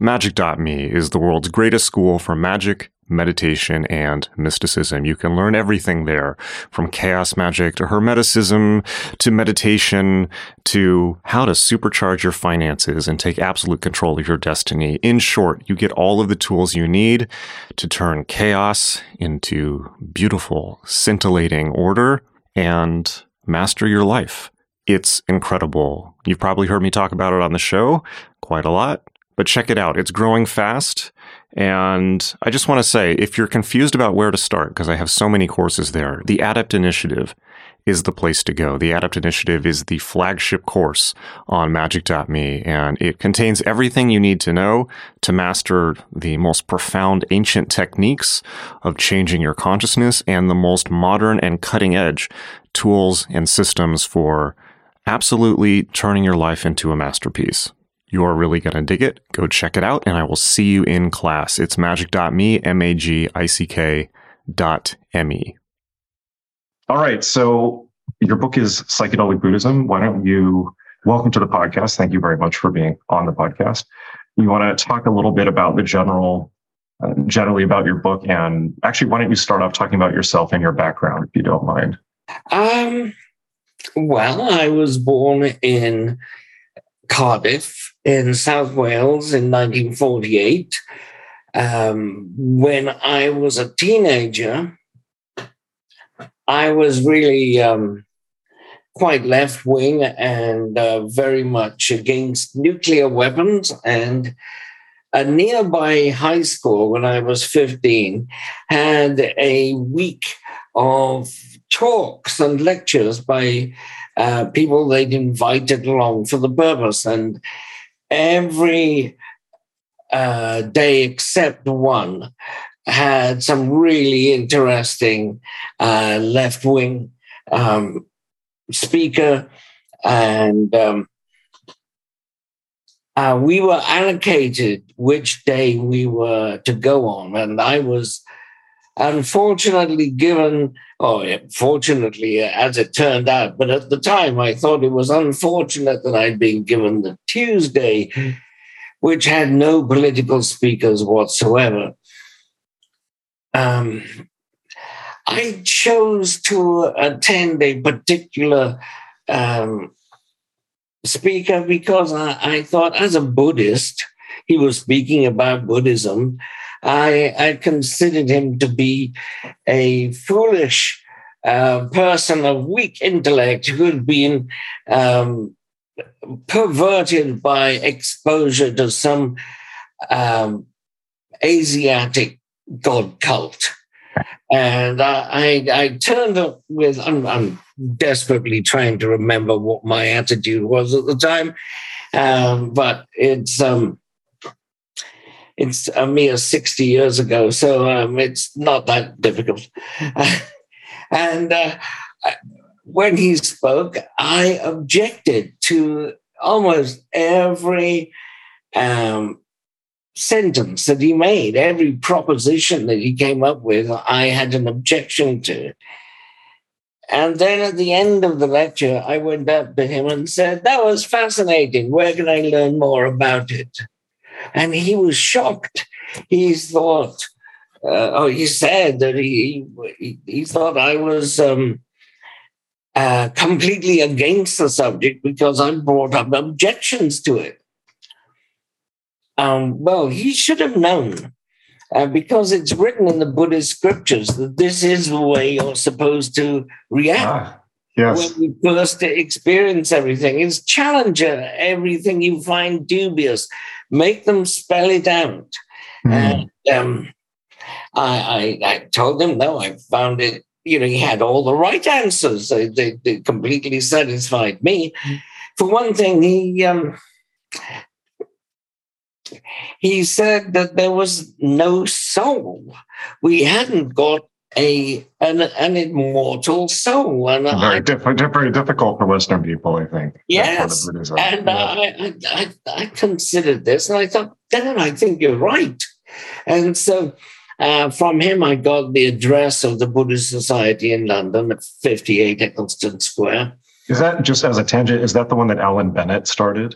Magic.me is the world's greatest school for magic, meditation, and mysticism. You can learn everything there, from chaos magic to hermeticism to meditation to how to supercharge your finances and take absolute control of your destiny. In short, you get all of the tools you need to turn chaos into beautiful, scintillating order and master your life. It's incredible. You've probably heard me talk about it on the show quite a lot, but check it out. It's growing fast. And I just want to say, if you're confused about where to start, because I have so many courses there, the Adept Initiative is the place to go. The Adept Initiative is the flagship course on Magic.me, and it contains everything you need to know to master the most profound ancient techniques of changing your consciousness and the most modern and cutting-edge tools and systems for absolutely turning your life into a masterpiece. You're really going to dig it. Go check it out, and I will see you in class. It's magic.me, magick.me. All right, so your book is Psychedelic Buddhism. Why don't you, welcome to the podcast. Thank you very much for being on the podcast. You want to talk a little bit about the generally about your book, and actually, why don't you start off talking about yourself and your background, if you don't mind? Well, I was born in Cardiff in South Wales in 1948. When I was a teenager, I was really quite left-wing and very much against nuclear weapons. And a nearby high school, when I was 15, had a week of talks and lectures by people they'd invited along for the purpose. And every day except one had some really interesting left-wing speaker. And we were allocated which day we were to go on. And I was unfortunately given, fortunately, as it turned out, but at the time I thought it was unfortunate that I'd been given the Tuesday, which had no political speakers whatsoever. I chose to attend a particular speaker because I thought, as a Buddhist, he was speaking about Buddhism. I considered him to be a foolish person of weak intellect who had been perverted by exposure to some Asiatic god cult. And I turned up with, I'm desperately trying to remember what my attitude was at the time, but it's a mere 60 years ago, so it's not that difficult. And when he spoke, I objected to almost every sentence that he made, every proposition that he came up with, I had an objection to. And then at the end of the lecture, I went up to him and said, "That was fascinating. Where can I learn more about it?" And he was shocked. He thought, he said that he thought I was completely against the subject because I brought up objections to it. Well, he should have known, because it's written in the Buddhist scriptures that this is the way you're supposed to react. Yes. When you first experience everything, is challenge everything you find dubious. Make them spell it out. Mm. And I told him, no, I found it, he had all the right answers. So they completely satisfied me. For one thing, he said that there was no soul. We hadn't got an immortal soul. And very difficult for Western people, I think. Yes, and yeah. I considered this, and I thought, Dan, I think you're right. And so from him, I got the address of the Buddhist Society in London at 58 Eccleston Square. Is that, just as a tangent, is that the one that Alan Bennett started?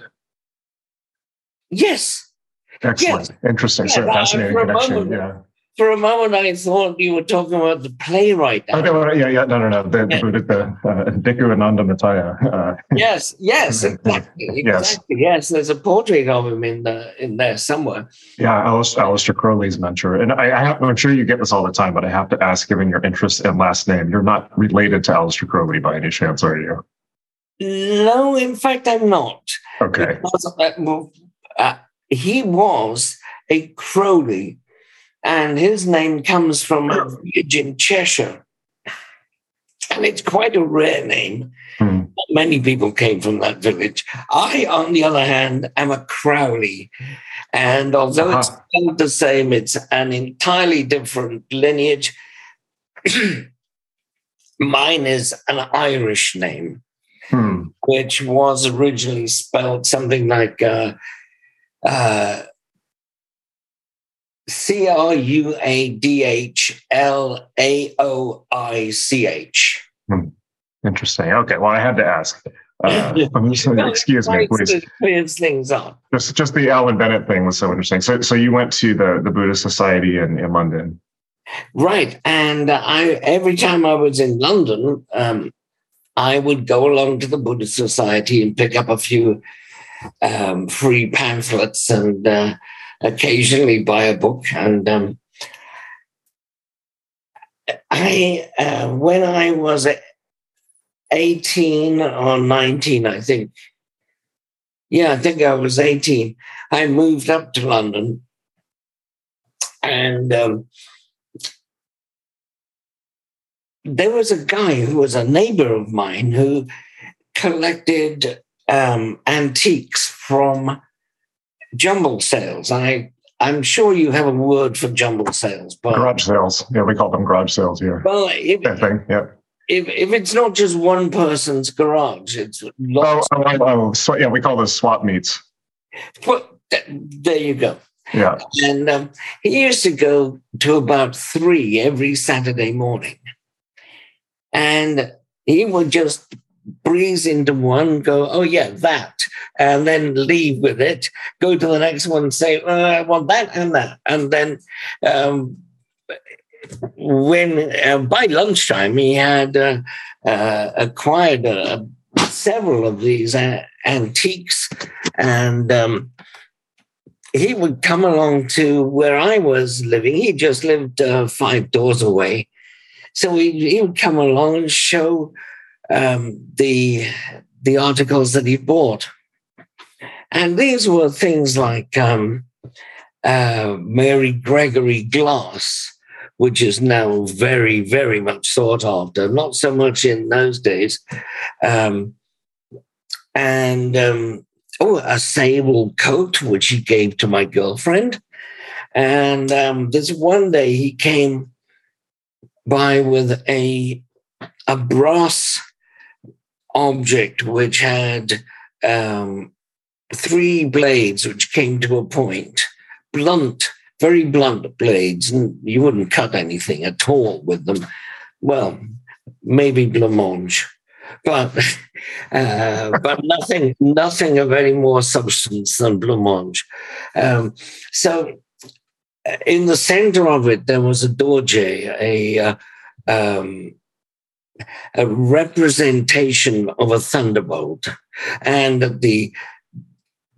Yes. Excellent. Yes. Interesting. Yeah, so fascinating connection. For a moment, I thought you were talking about the playwright. No. The Bhikkhu Ananda Mataya. Yes, exactly. Yes, there's a portrait of him in there somewhere. Yeah, Aleister Crowley's mentor. And I'm sure you get this all the time, but I have to ask, given your interest and last name, you're not related to Aleister Crowley by any chance, are you? No, in fact, I'm not. Okay. He was a Crowley. And his name comes from a village in Cheshire. And it's quite a rare name. Mm. Many people came from that village. I, on the other hand, am a Crowley. And although it's not the same, it's an entirely different lineage. Mine is an Irish name, which was originally spelled something like... Cruadhlaoich. Interesting. Okay. Well, I had to ask. Excuse me, please. Clears things up. Just the Alan Bennett thing was so interesting. So you went to the Buddhist Society in London, right? And every time I was in London, I would go along to the Buddhist Society and pick up a few free pamphlets and. Occasionally buy a book, and when I was 18 or 19, I think I was 18, I moved up to London, and there was a guy who was a neighbor of mine who collected antiques from jumble sales. I'm sure you have a word for jumble sales, but garage sales. Yeah, we call them garage sales here. Well, if it's not just one person's garage, it's lots. So, yeah, we call those swap meets. Well, there you go. Yeah, and he used to go to about 3 every Saturday morning, and he would just breeze into one, go, oh yeah, that. And then leave with it, go to the next one and say, I want that and that. And then by lunchtime, he had acquired several of these antiques. And he would come along to where I was living. He just lived 5 doors away. So he would come along and show the articles that he bought. And these were things like Mary Gregory glass, which is now very, very much sought after, not so much in those days. A sable coat, which he gave to my girlfriend. And this one day he came by with a brass object, which had... 3 blades which came to a point, blunt, very blunt blades, and you wouldn't cut anything at all with them. Well, maybe blancmange, but nothing of any more substance than blancmange. So, in the centre of it, there was a dorje, a representation of a thunderbolt, and at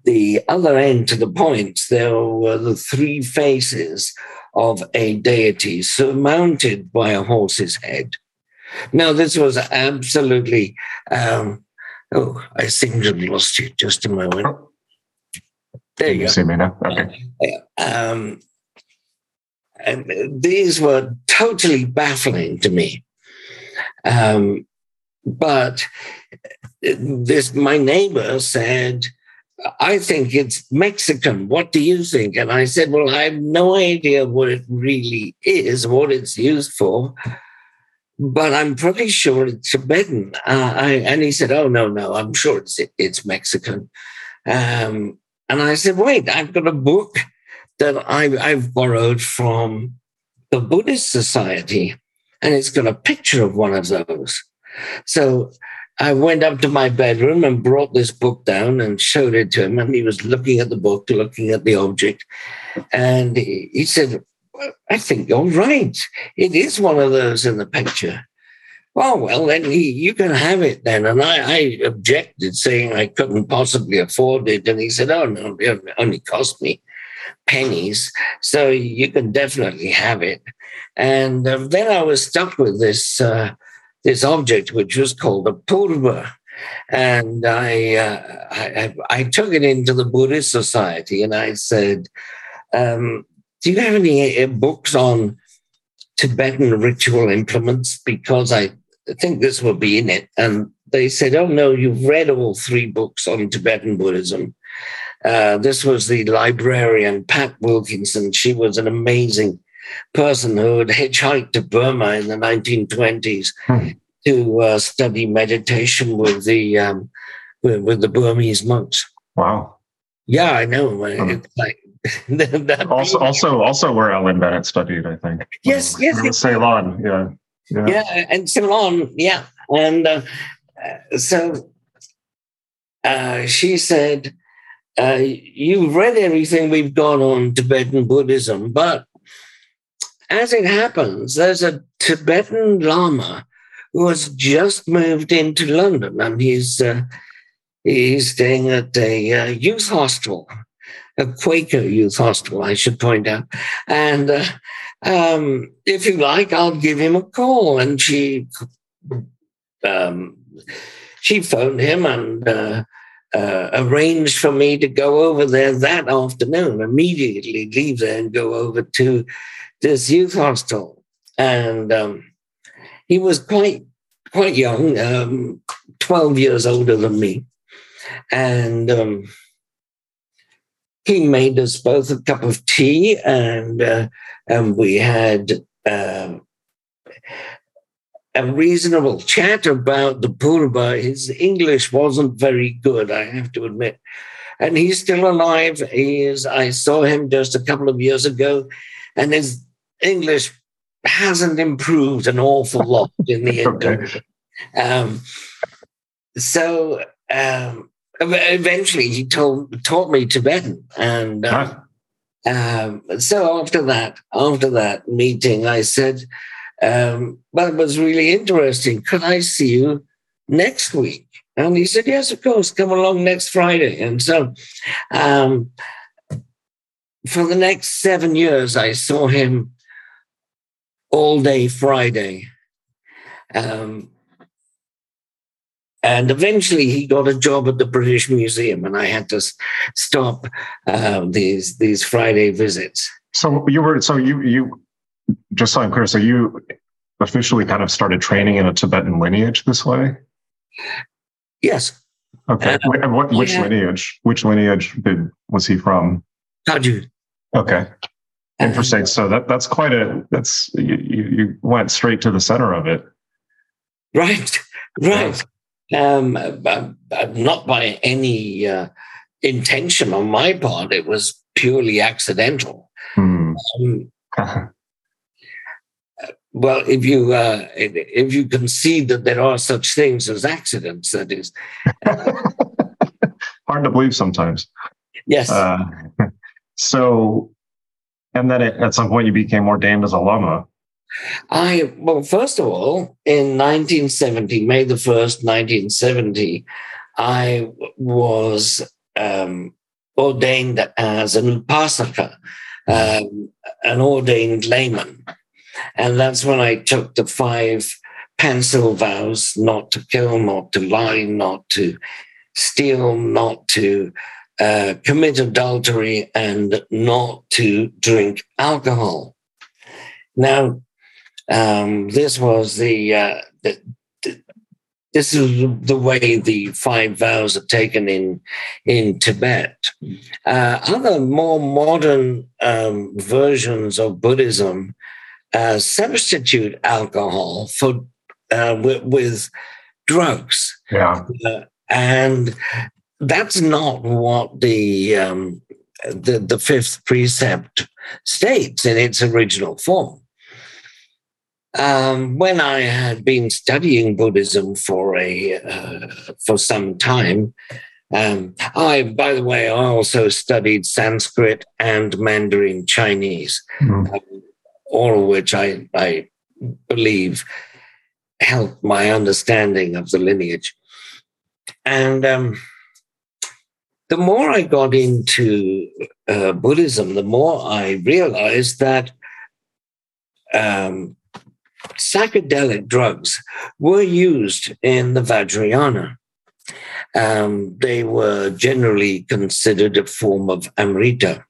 the other end to the point, there were the 3 faces of a deity surmounted by a horse's head. Now, this was absolutely... I seem to have lost you. Just a moment. There you go. See me now? Okay. These were totally baffling to me. But my neighbor said... I think it's Mexican. What do you think? And I said, well, I have no idea what it really is, what it's used for, but I'm pretty sure it's Tibetan. And he said, oh, no, I'm sure it's Mexican. And I said, wait, I've got a book that I've borrowed from the Buddhist Society, and it's got a picture of one of those. So I went up to my bedroom and brought this book down and showed it to him. And he was looking at the book, looking at the object. And he said, well, I think you're right. It is one of those in the picture. Oh, well, then you can have it then. And I objected, saying I couldn't possibly afford it. And he said, oh, no, it only cost me pennies. So you can definitely have it. And then I was stuck with this this object, which was called a purva. And I took it into the Buddhist Society and I said, do you have any books on Tibetan ritual implements? Because I think this will be in it. And they said, oh, no, you've read all three books on Tibetan Buddhism. This was the librarian, Pat Wilkinson. She was an amazing person who had hitchhiked to Burma in the 1920s to study meditation with the Burmese monks. Wow. Yeah, I know. It's like also where Alan Bennett studied, I think. Yes, yes. Ceylon, yeah. Yeah, and Ceylon, yeah. And so she said, you've read everything we've got on Tibetan Buddhism, but as it happens, there's a Tibetan Lama who has just moved into London, and he's staying at a youth hostel, a Quaker youth hostel, I should point out. And if you like, I'll give him a call. And she phoned him and arranged for me to go over there that afternoon, immediately leave there and go over to this youth hostel. And he was quite young, 12 years older than me. And he made us both a cup of tea, and we had a reasonable chat about the Purva. His English wasn't very good, I have to admit. And he's still alive. I saw him just a couple of years ago, and his English hasn't improved an awful lot in the end. Okay. Eventually he taught me Tibetan. And so after that meeting, I said, well, it was really interesting. Could I see you next week? And he said, yes, of course, come along next Friday. And so for the next 7 years, I saw him all day Friday. And eventually he got a job at the British Museum, and I had to stop these Friday visits. So you just so I'm clear, so you officially kind of started training in a Tibetan lineage this way? Yes. Okay. And which lineage? Which lineage was he from? Kagyu. Okay. Interesting. So that's quite a, that's, you went straight to the center of it. Right. Not by any intention on my part. It was purely accidental. Well, if you concede that there are such things as accidents, that is hard to believe sometimes. Yes. So, and then at some point you became ordained as a lama. First of all, in 1970, May the 1st, 1970, I was ordained as an upasaka, an ordained layman. And that's when I took the 5 pencil vows, not to kill, not to lie, not to steal, not to commit adultery, and not to drink alcohol. Now, this was the way the 5 vows are taken in Tibet. Other more modern versions of Buddhism substitute alcohol for with drugs. Yeah. And that's not what the 5th precept states in its original form. When I had been studying Buddhism for some time, by the way, I also studied Sanskrit and Mandarin Chinese, all of which I believe helped my understanding of the lineage. And the more I got into Buddhism, the more I realized that psychedelic drugs were used in the Vajrayana. They were generally considered a form of Amrita.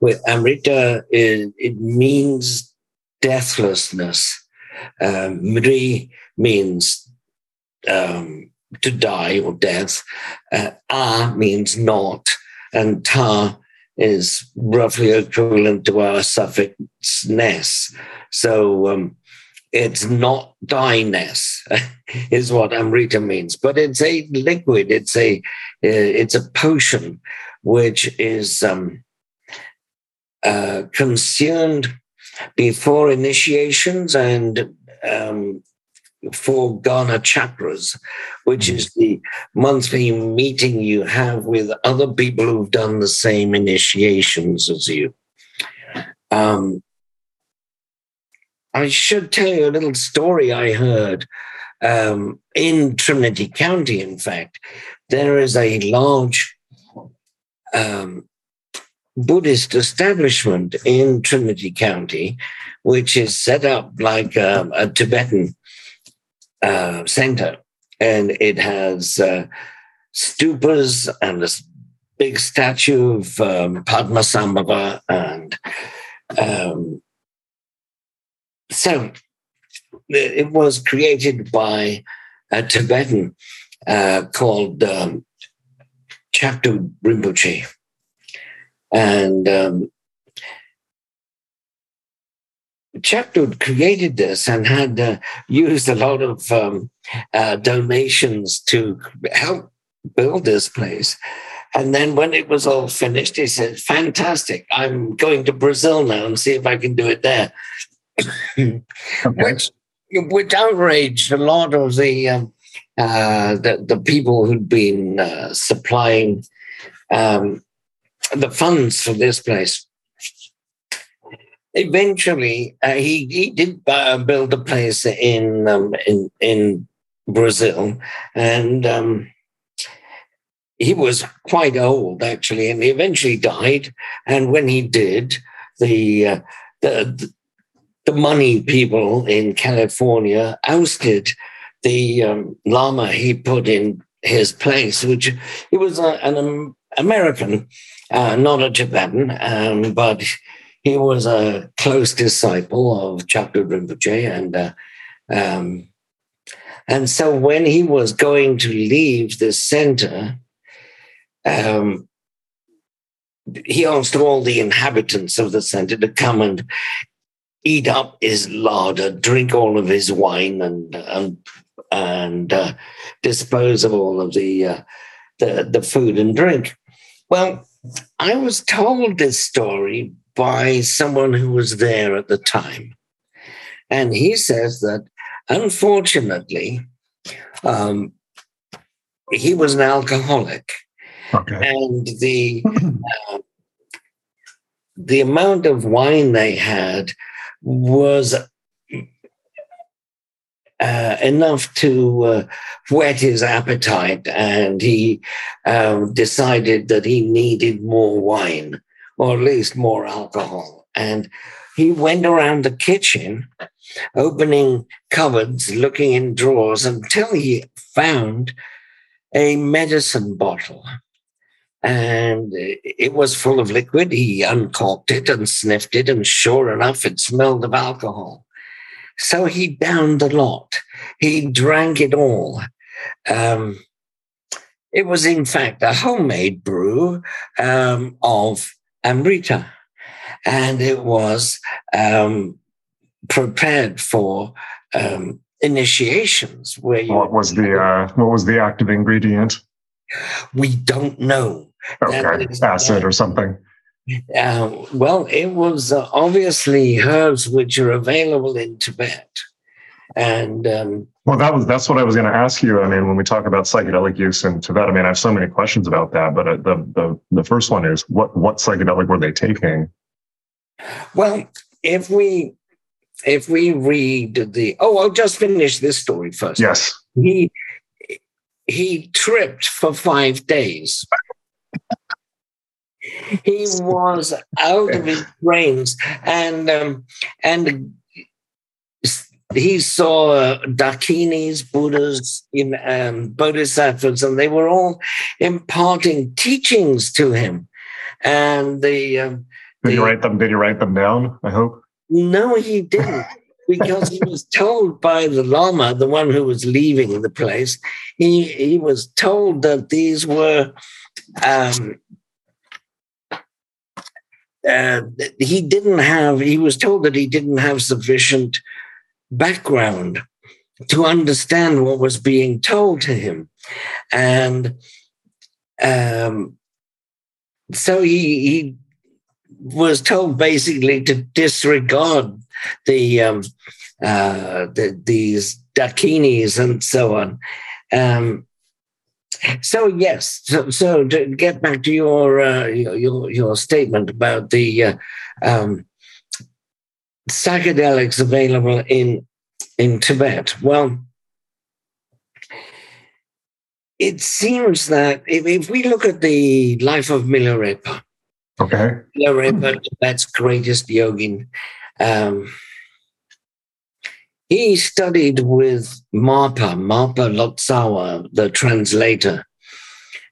With Amrita, it means deathlessness. Mri means to die or death. A means not. And ta is roughly equivalent to our suffix ness. So it's not dyness is what Amrita means, but it's a liquid. It's a potion which is consumed before initiations and for Ghana chakras, which is the monthly meeting you have with other people who've done the same initiations as you. I should tell you a little story I heard in Trinity County. In fact, there is a large Buddhist establishment in Trinity County, which is set up like a Tibetan center. And it has stupas and a big statue of Padmasambhava and so it was created by a Tibetan called Chagdud Rinpoche. And Chagdud created this and had used a lot of donations to help build this place. And then when it was all finished, he said, "Fantastic, I'm going to Brazil now and see if I can do it there." Which outraged a lot of the people who'd been supplying the funds for this place. Eventually, he did build a place in Brazil, and he was quite old actually, and he eventually died. And when he did, the money people in California ousted the lama he put in his place, which it was an American, not a Tibetan, but he was a close disciple of Chagdud Rinpoche. And so when he was going to leave the center, he asked all the inhabitants of the center to come and eat up his larder, drink all of his wine, and dispose of all of the food and drink. Well, I was told this story by someone who was there at the time, and he says that unfortunately he was an alcoholic, and the amount of wine they had was enough to whet his appetite, and he decided that he needed more wine, or at least more alcohol. And he went around the kitchen, opening cupboards, looking in drawers, until he found a medicine bottle. And it was full of liquid. He uncorked it and sniffed it, and sure enough, it smelled of alcohol. So he downed the lot. He drank it all. It was, in fact, a homemade brew of Amrita. And it was prepared for initiations. What was the active ingredient? We don't know. Okay, acid or something. Well, it was obviously herbs which are available in Tibet. And well, that's what I was going to ask you. I mean, when we talk about psychedelic use in Tibet, I mean, I have so many questions about that. But the first one is, what psychedelic were they taking? Well, if we read the I'll just finish this story first. Yes, he tripped for 5 days. He was out of his brains, and he saw Dakinis, Buddhas, Bodhisattvas, and they were all imparting teachings to him. And did he write them down? I hope. No, he didn't, because he was told by the Lama, the one who was leaving the place. He was told that these were. He was told that he didn't have sufficient background to understand what was being told to him. And so he was told basically to disregard these Dakinis and so on. So to get back to your statement about the psychedelics available in Tibet, well, it seems that if we look at the life of Milarepa, okay, Milarepa, Tibet's greatest yogin, he studied with Marpa Lotsawa, the translator,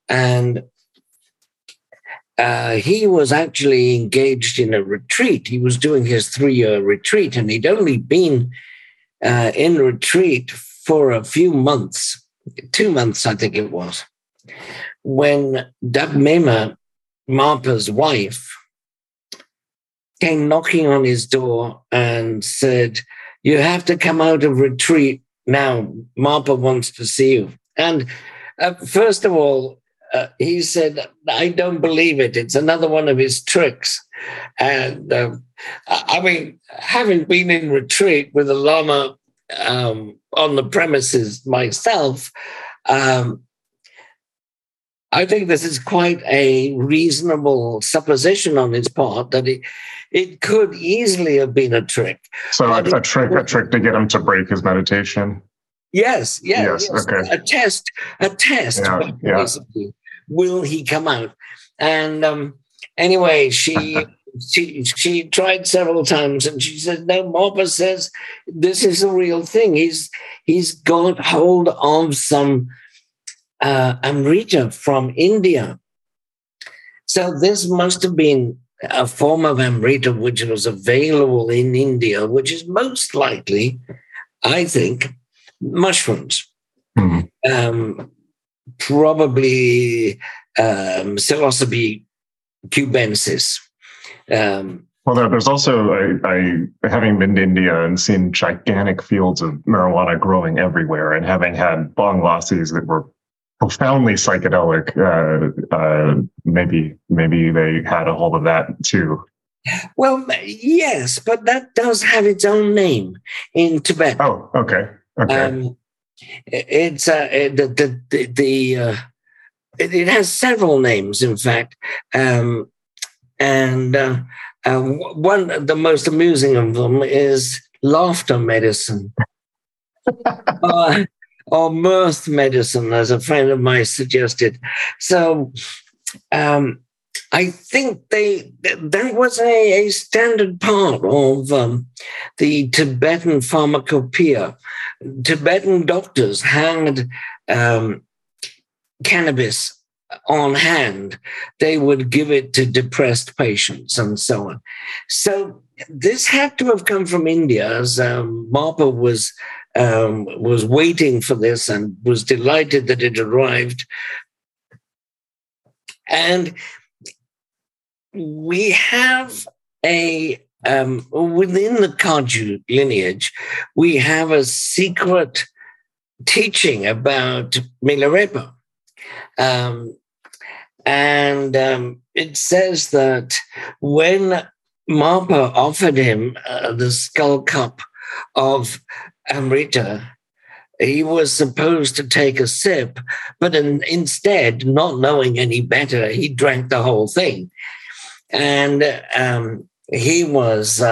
and he was actually engaged in a retreat. He was doing his 3-year retreat, and he'd only been in retreat for a few months, 2 months, I think it was, when Dabmema, Marpa's wife, came knocking on his door and said, "You have to come out of retreat now. Marpa wants to see you." And first of all, he said, "I don't believe it. It's another one of his tricks." And I mean, having been in retreat with a Lama on the premises myself, I think this is quite a reasonable supposition on his part that it could easily have been a trick. So a trick to get him to break his meditation. Yes. Okay. A test. Yeah. Will he come out? And anyway, she tried several times, and she said, "No." Marpa says, "This is a real thing. He's got hold of some." Amrita from India. So this must have been a form of Amrita which was available in India, which is most likely, I think, mushrooms. Mm-hmm. Probably Psilocybe cubensis. Well, there's also, I having been to India and seen gigantic fields of marijuana growing everywhere, and having had bong lassies that were profoundly psychedelic. Maybe they had a hold of that too. Well, yes, but that does have its own name in Tibet. Oh, okay. It's it has several names, in fact, one the most amusing of them is laughter medicine. Or mirth medicine, as a friend of mine suggested. So I think that was a standard part of the Tibetan pharmacopoeia. Tibetan doctors had cannabis on hand. They would give it to depressed patients and so on. So this had to have come from India, as Marpa was waiting for this and was delighted that it arrived. And we have within the Kagyu lineage, we have a secret teaching about Milarepa. And it says that when Marpa offered him the skull cup of Amrita, he was supposed to take a sip, but instead, not knowing any better, he drank the whole thing. And he was...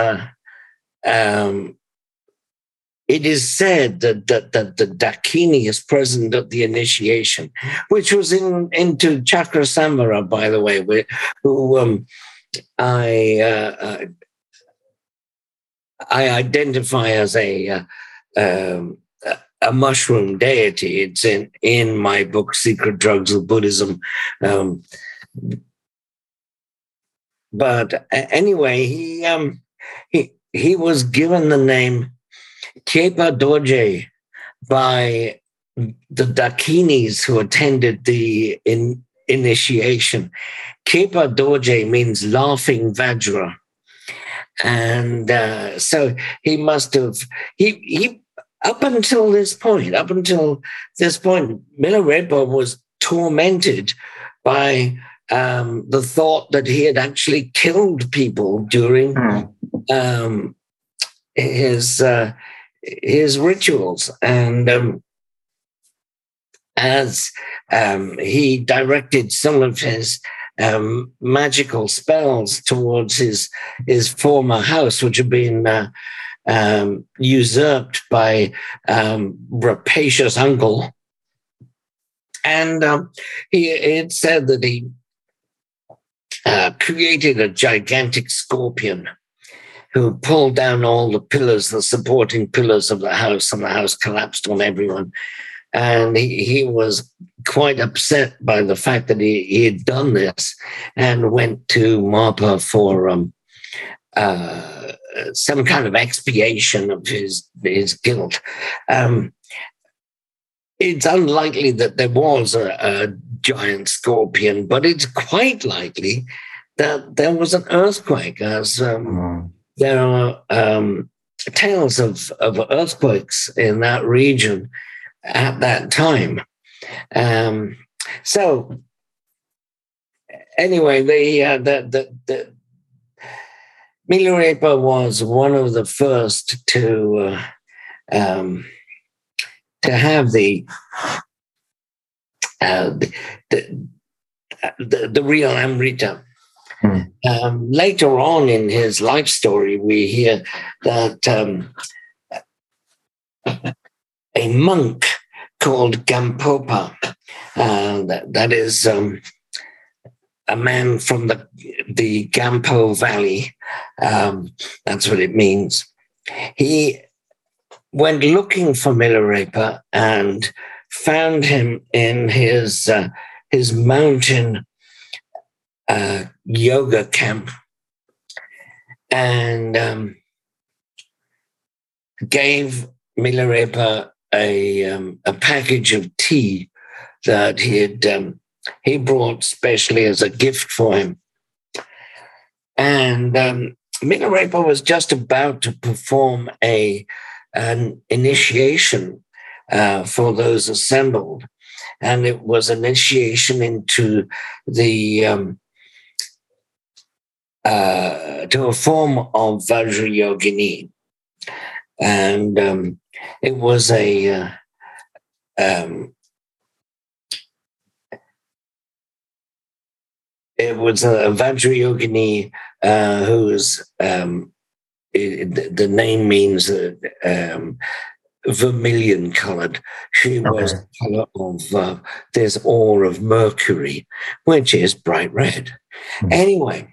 It is said that the Dakini is present at the initiation, which was into Chakra Samvara, by the way, who I identify as a mushroom deity. It's in my book, Secret Drugs of Buddhism. But anyway, he was given the name Khepa Dorje by the Dakinis who attended the initiation. Khepa Dorje means laughing Vajra. And so he must have, up until this point, Milarepa was tormented by the thought that he had actually killed people during his rituals, and as he directed some of his magical spells towards his former house, which had been usurped by rapacious uncle, and it said that he created a gigantic scorpion who pulled down all the pillars, the supporting pillars of the house, and the house collapsed on everyone. And he was quite upset by the fact that he had done this, and went to Marpa for some kind of expiation of his guilt. It's unlikely that there was a giant scorpion, but it's quite likely that there was an earthquake, as there are tales of earthquakes in that region at that time. So, anyway, the Milarepa was one of the first to have the real Amrita. Later on in his life story, we hear that a monk called Gampopa, that is a man from the Gampo Valley, that's what it means, he went looking for Milarepa and found him in his mountain yoga camp, and gave Milarepa a package of tea that he brought specially as a gift for him. And Milarepa was just about to perform an initiation for those assembled, and it was an initiation into the to a form of Vajrayogini. And it was a Vajrayogini whose the name means vermilion colored. She was the color of this ore of mercury, which is bright red. Anyway,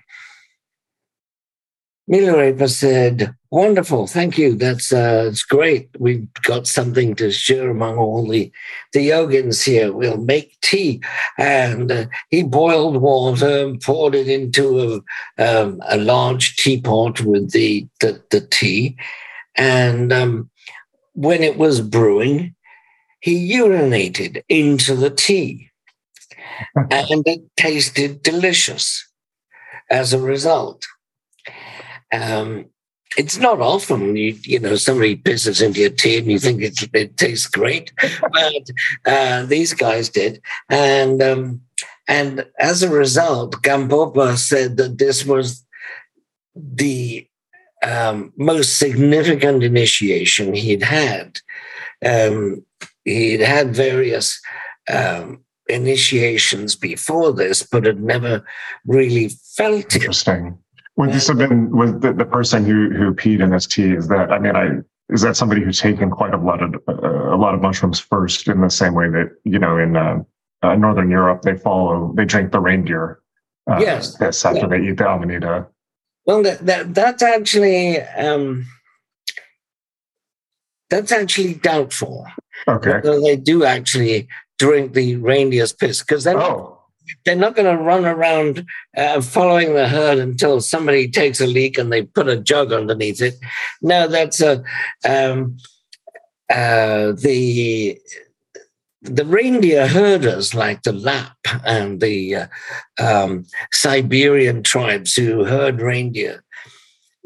Milarepa said, "Wonderful, thank you. It's great. We've got something to share among all the yogins here. We'll make tea." And he boiled water and poured it into a large teapot with the tea. And when it was brewing, he urinated into the tea. And it tasted delicious as a result. It's not often you know somebody pisses into your tea and you think it tastes great, but these guys did, and And as a result, Gampopa said that this was the most significant initiation he'd had. He'd had various initiations before this, but had never really felt it. Interesting. Would this have been, was the person who peed in his tea, is that, I mean, is that somebody who's taken quite a lot of mushrooms first, in the same way that, you know, in Northern Europe, they drink the reindeer yes, after they eat the Amanita? Well, that's actually doubtful. Okay. So they do actually drink the reindeer's piss, because they're not going to run around following the herd until somebody takes a leak and they put a jug underneath it. No, that's the reindeer herders, like the Lap and the Siberian tribes who herd reindeer,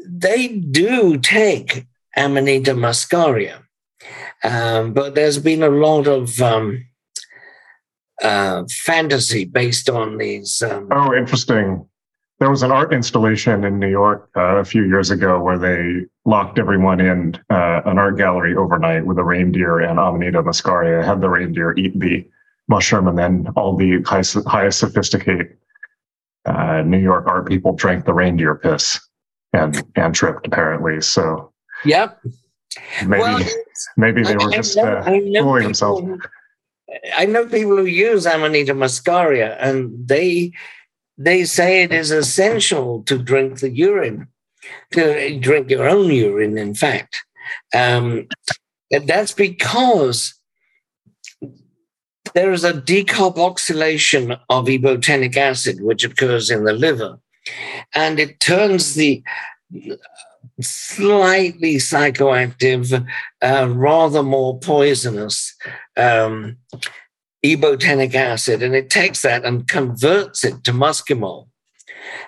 they do take Amanita muscaria. But there's been a lot of fantasy based on these. Interesting. There was an art installation in New York a few years ago where they locked everyone in an art gallery overnight with a reindeer and Amanita muscaria, had the reindeer eat the mushroom, and then all the highest sophisticated New York art people drank the reindeer piss and tripped, apparently. So, yep. Maybe they were just fooling themselves. I know people who use Amanita muscaria, and they say it is essential to drink the urine, to drink your own urine, in fact. And that's because there is a decarboxylation of ebotenic acid, which occurs in the liver, and it turns the slightly psychoactive, rather more poisonous ebotenic acid, and it takes that and converts it to muscimol.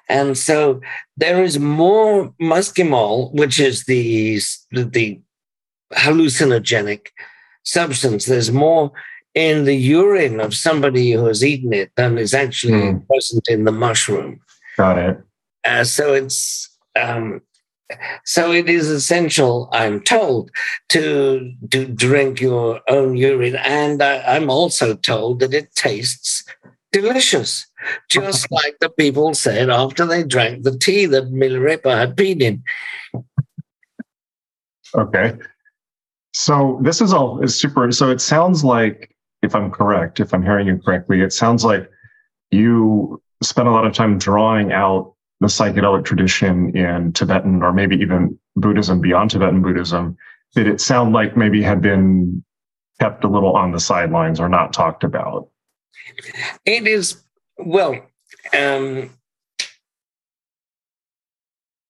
And so there is more muscimol, which is the hallucinogenic substance. There's more in the urine of somebody who has eaten it than is actually present in the mushroom. Got it. So it is essential, I'm told, to drink your own urine. And I'm also told that it tastes delicious, just like the people said after they drank the tea that Milarepa had peed in. Okay. So this is all is super. So it sounds like, if I'm hearing you correctly, it sounds like you spent a lot of time drawing out the psychedelic tradition in Tibetan, or maybe even Buddhism beyond Tibetan Buddhism, did it sound like maybe had been kept a little on the sidelines or not talked about? It is, in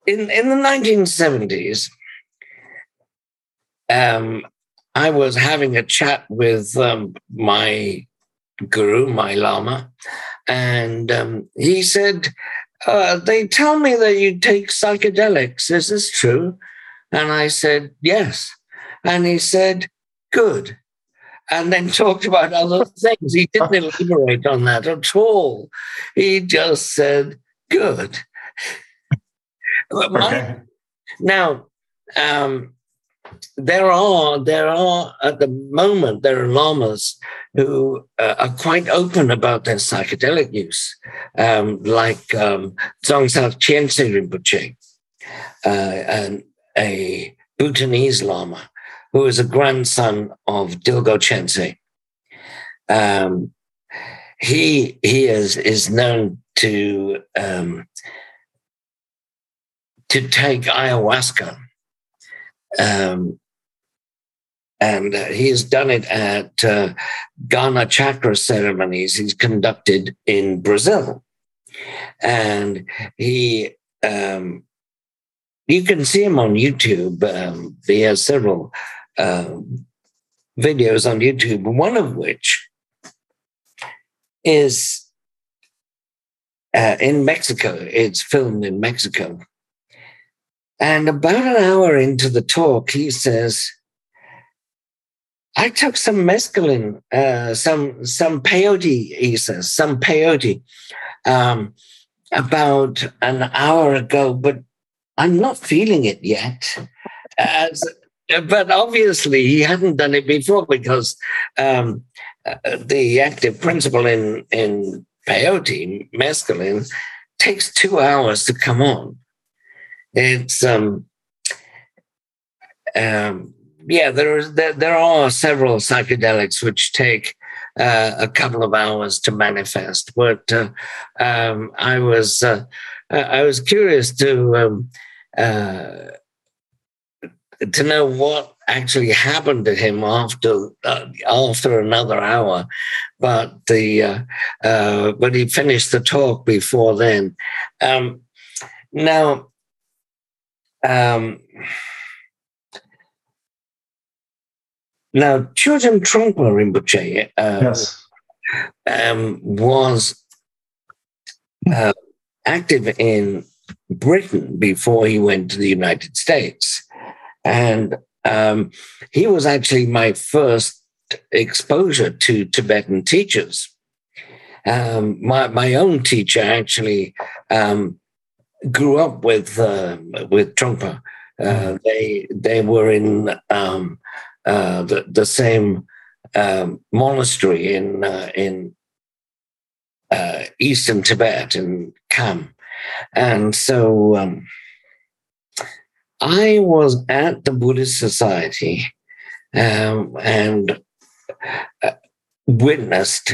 the 1970s, I was having a chat with my guru, my Lama, and he said, they tell me that you take psychedelics. Is this true? And I said, yes. And he said, good. And then talked about other things. He didn't elaborate on that at all. He just said, good. Okay. Now, there are at the moment, there are lamas who are quite open about their psychedelic use, like Dzongsa Chiense Rinpoche, a Bhutanese lama who is a grandson of Dilgo Chensei. He is known to take ayahuasca. And he's done it at Ghana chakra ceremonies he's conducted in Brazil. And he, you can see him on YouTube. He has several videos on YouTube, one of which is in Mexico. It's filmed in Mexico. And about an hour into the talk, he says, I I took some mescaline, some peyote essence, some peyote about an hour ago, but I'm not feeling it yet. But obviously he hadn't done it before, because the active principle in peyote, mescaline, takes 2 hours to come on. It's yeah, there are several psychedelics which take a couple of hours to manifest. But I was curious to know what actually happened to him after another hour, but but he finished the talk before then. Now, Chögyam Trungpa Rinpoche was active in Britain before he went to the United States. And he was actually my first exposure to Tibetan teachers. My own teacher actually grew up with Trungpa. They were in the same monastery in eastern Tibet, in Kham, and so. I was at the Buddhist Society and witnessed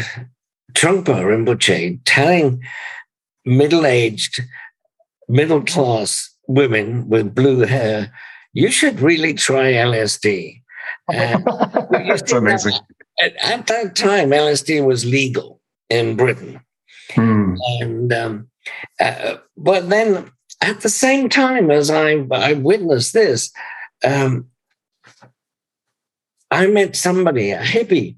Trungpa Rinpoche telling middle-aged, middle-class women with blue hair, you should really try LSD. That's amazing. At that time, LSD was legal in Britain. Mm. And but then, at the same time as I witnessed this, I met somebody, a hippie,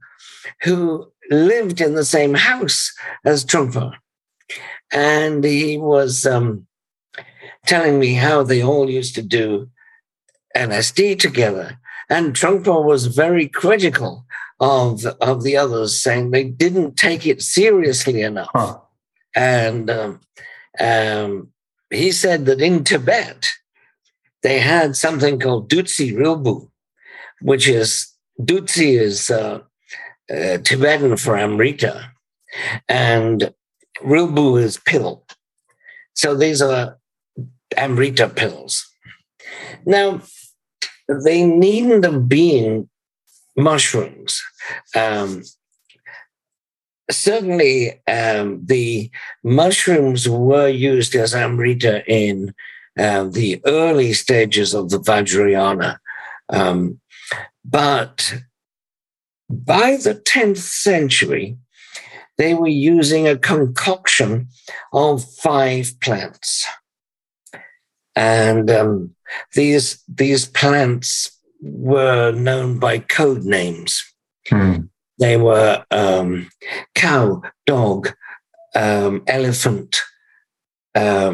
who lived in the same house as Trungpa. And he was telling me how they all used to do LSD together. And Trungpa was very critical of the others, saying they didn't take it seriously enough. Huh. And he said that in Tibet, they had something called Dutsi Rilbu, which is, Dutsi is Tibetan for Amrita, and Rilbu is pill. So these are Amrita pills. Now, they needn't have been mushrooms. Certainly, the mushrooms were used as Amrita in the early stages of the Vajrayana. But by the 10th century, they were using a concoction of 5 plants. And these plants were known by code names. Hmm. They were cow, dog, elephant, I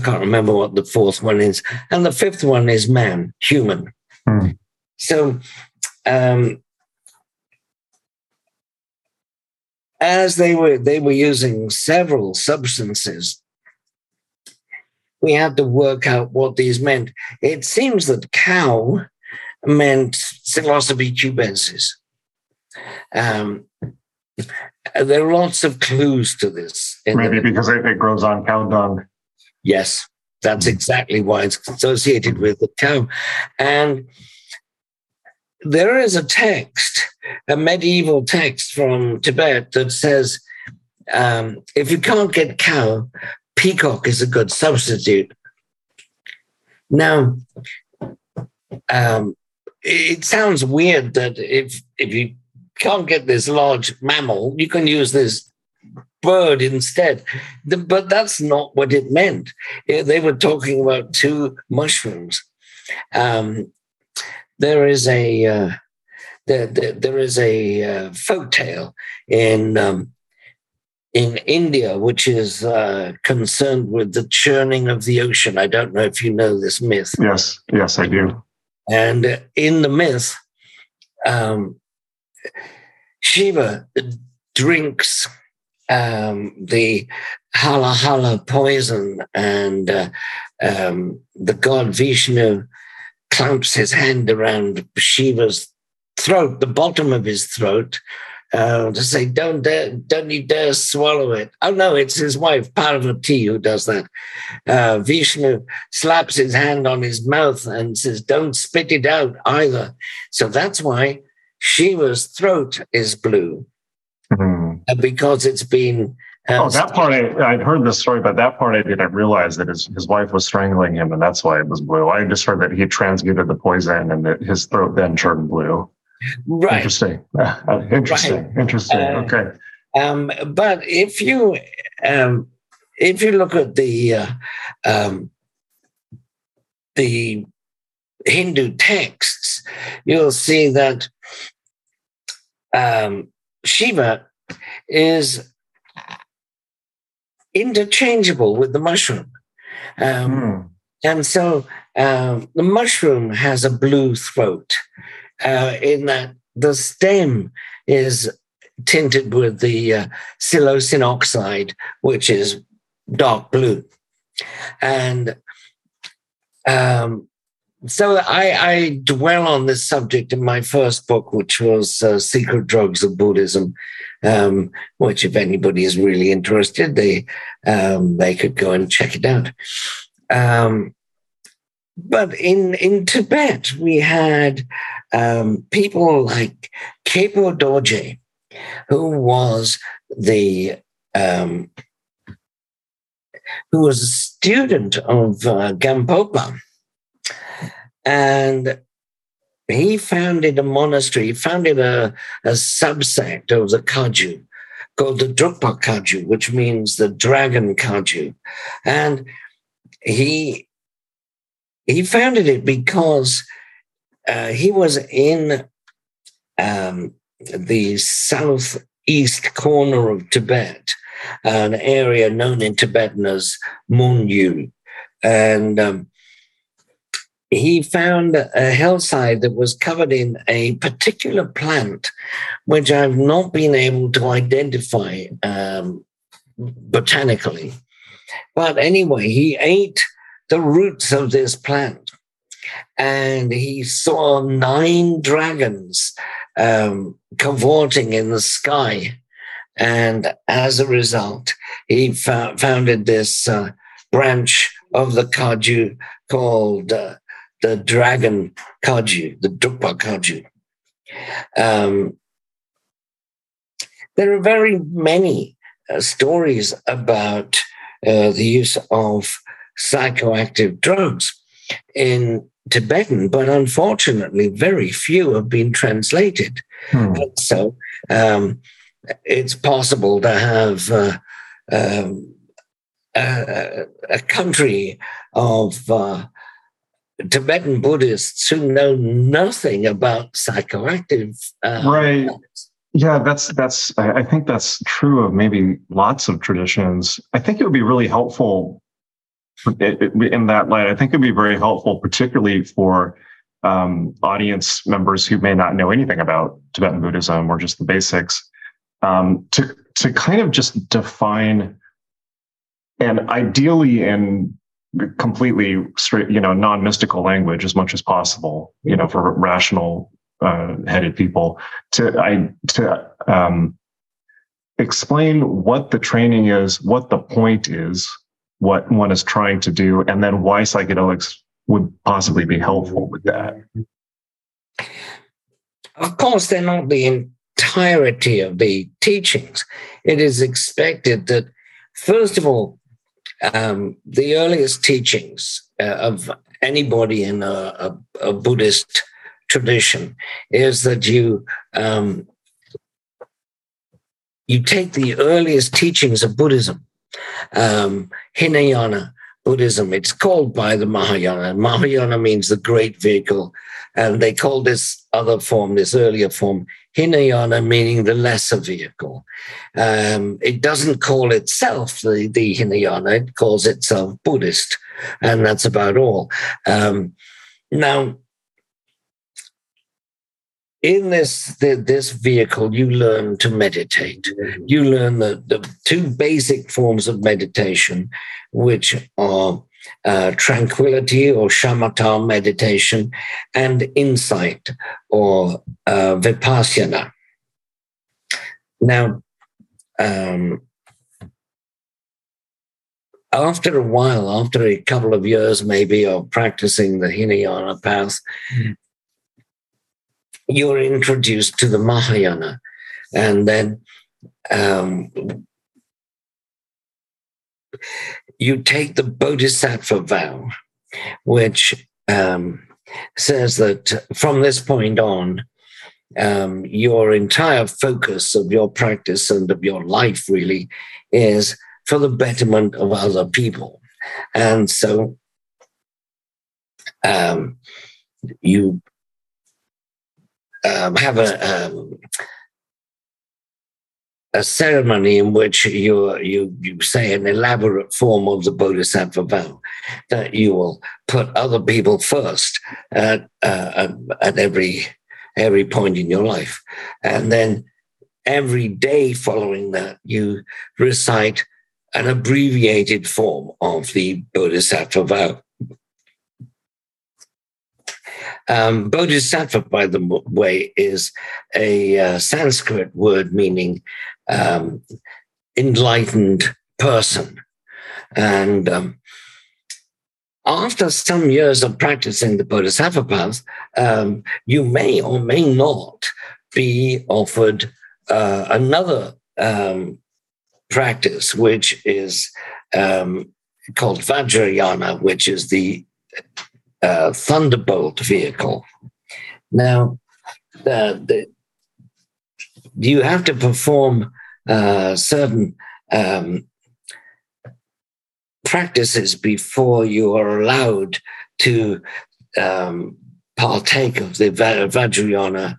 can't remember what the 4th one is. And the 5th one is man, human. Mm. So as they were using several substances, we had to work out what these meant. It seems that cow meant Psilocybe cubensis. There are lots of clues to this. Maybe because it grows on cow dung. Yes, that's exactly why it's associated with the cow. And there is a text, a medieval text from Tibet that says, if you can't get cow, peacock is a good substitute. Now, it sounds weird that if you can't get this large mammal, you can use this bird instead. But that's not what it meant. They were talking about 2 mushrooms. There is a folk tale in in India, which is concerned with the churning of the ocean. I don't know if you know this myth. Yes, I do. And in the myth, Shiva drinks the hala poison, and the god Vishnu clamps his hand around Shiva's throat, the bottom of his throat, to say, don't you dare swallow it. Oh, no, it's his wife, Parvati, who does that. Vishnu slaps his hand on his mouth and says, don't spit it out either. So that's why Shiva's throat is blue, because it's been... that part, I'd heard this story, but that part I didn't realize, that his wife was strangling him, and that's why it was blue. I just heard that he transmuted the poison and that his throat then turned blue. Right. Interesting. Okay. But if you look at the Hindu texts, you'll see that Shiva is interchangeable with the mushroom, and so the mushroom has a blue throat. In that the stem is tinted with the psilocin oxide, which is dark blue. And so I dwell on this subject in my first book, which was Secret Drugs of Buddhism, which if anybody is really interested, they could go and check it out. But in Tibet, we had people like Khepa Dorje, who was a student of Gampopa, and he founded a monastery. He founded a subsect of the Kagyu called the Drukpa Kagyu, which means the dragon Kagyu, and he founded it because he was in the southeast corner of Tibet, an area known in Tibetan as Monyu. And he found a hillside that was covered in a particular plant, which I've not been able to identify botanically. But anyway, he ate the roots of this plant, and he saw 9 dragons cavorting in the sky. And as a result, he founded this branch of the Kagyu called the Dragon Kagyu, the Drukpa Kagyu. There are very many stories about the use of psychoactive drugs in Tibetan, but unfortunately, very few have been translated. And so it's possible to have a country of Tibetan Buddhists who know nothing about psychoactive. Right. Yeah, that's. I think that's true of maybe lots of traditions. I think it would be really helpful. In that light, I think it'd be very helpful, particularly for audience members who may not know anything about Tibetan Buddhism or just the basics, to kind of just define, and ideally in completely straight, non-mystical language as much as possible, for rational headed people, explain what the training is, what the point is, what one is trying to do, and then why psychedelics would possibly be helpful with that. Of course, they're not the entirety of the teachings. It is expected that, first of all, the earliest teachings of anybody in a Buddhist tradition is that you take the earliest teachings of Buddhism, Hinayana, Buddhism. It's called by the Mahayana. Mahayana means the great vehicle. And they call this other form, this earlier form, Hinayana, meaning the lesser vehicle. It doesn't call itself the Hinayana. It calls itself Buddhist. And that's about all. Now, in this vehicle, you learn to meditate. You learn the two basic forms of meditation, which are tranquility or shamatha meditation and insight or vipassana. Now, after a while, after a couple of years maybe of practicing the Hinayana path, you're introduced to the Mahayana. And then you take the Bodhisattva vow, which says that from this point on, your entire focus of your practice and of your life really is for the betterment of other people. And so you have a ceremony in which you say an elaborate form of the Bodhisattva vow, that you will put other people first at every point in your life. And then every day following that, you recite an abbreviated form of the Bodhisattva vow. Bodhisattva, by the way, is a Sanskrit word meaning enlightened person. And after some years of practicing the Bodhisattva path, you may or may not be offered another practice, which is called Vajrayana, which is the thunderbolt vehicle. Now, you have to perform certain practices before you are allowed to partake of the Vajrayana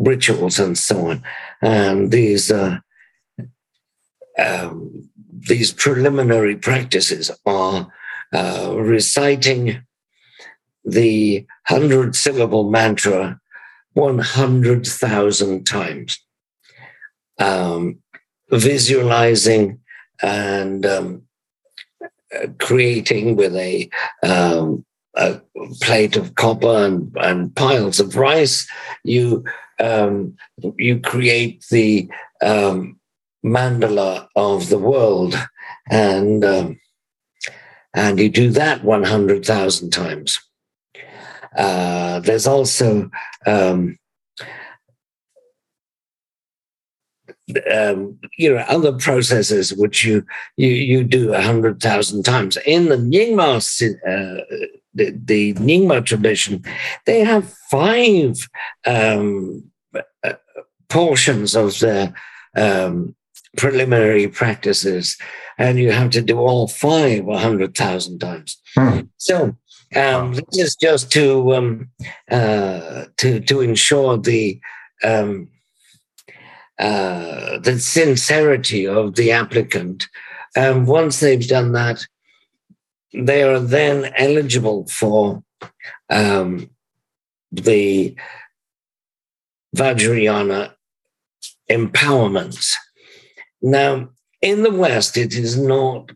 rituals and so on. And these preliminary practices are reciting the 100-syllable mantra 100,000 times, visualizing and creating with a plate of copper and piles of rice, you create the mandala of the world, and you do that 100,000 times. There's also other processes which you do 100,000 times. In the Nyingma, the Nyingma tradition, they have 5 portions of their preliminary practices, and you have to do all 5 100,000 times. So this is just to ensure the sincerity of the applicant. And once they've done that, they are then eligible for the Vajrayana empowerments. Now, in the West, it is not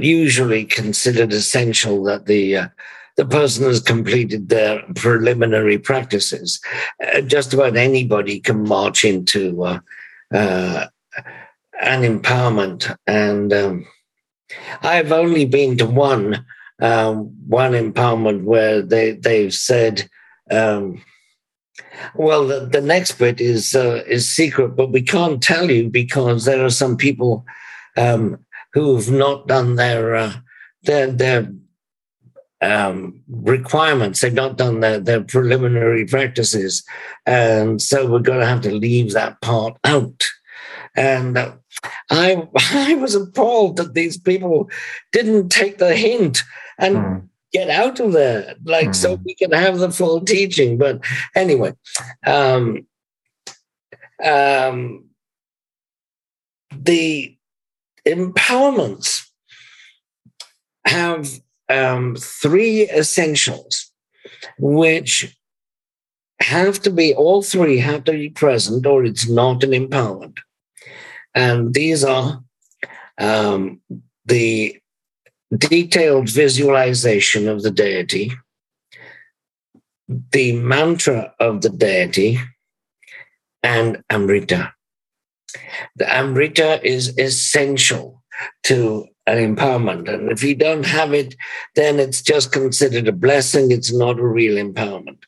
usually considered essential that the person has completed their preliminary practices. Just about anybody can march into an empowerment. And I've only been to one empowerment where they've said, well, the next bit is secret, but we can't tell you because there are some people who have not done their requirements. They've not done their preliminary practices, and so we're going to have to leave that part out. And I was appalled that these people didn't take the hint and get out of there, like, so we can have the full teaching. But anyway, the empowerments have three essentials, which have to be, all three have to be present, or it's not an empowerment. And these are the detailed visualization of the deity, the mantra of the deity, and Amrita. The Amrita is essential to an empowerment. And if you don't have it, then it's just considered a blessing. It's not a real empowerment.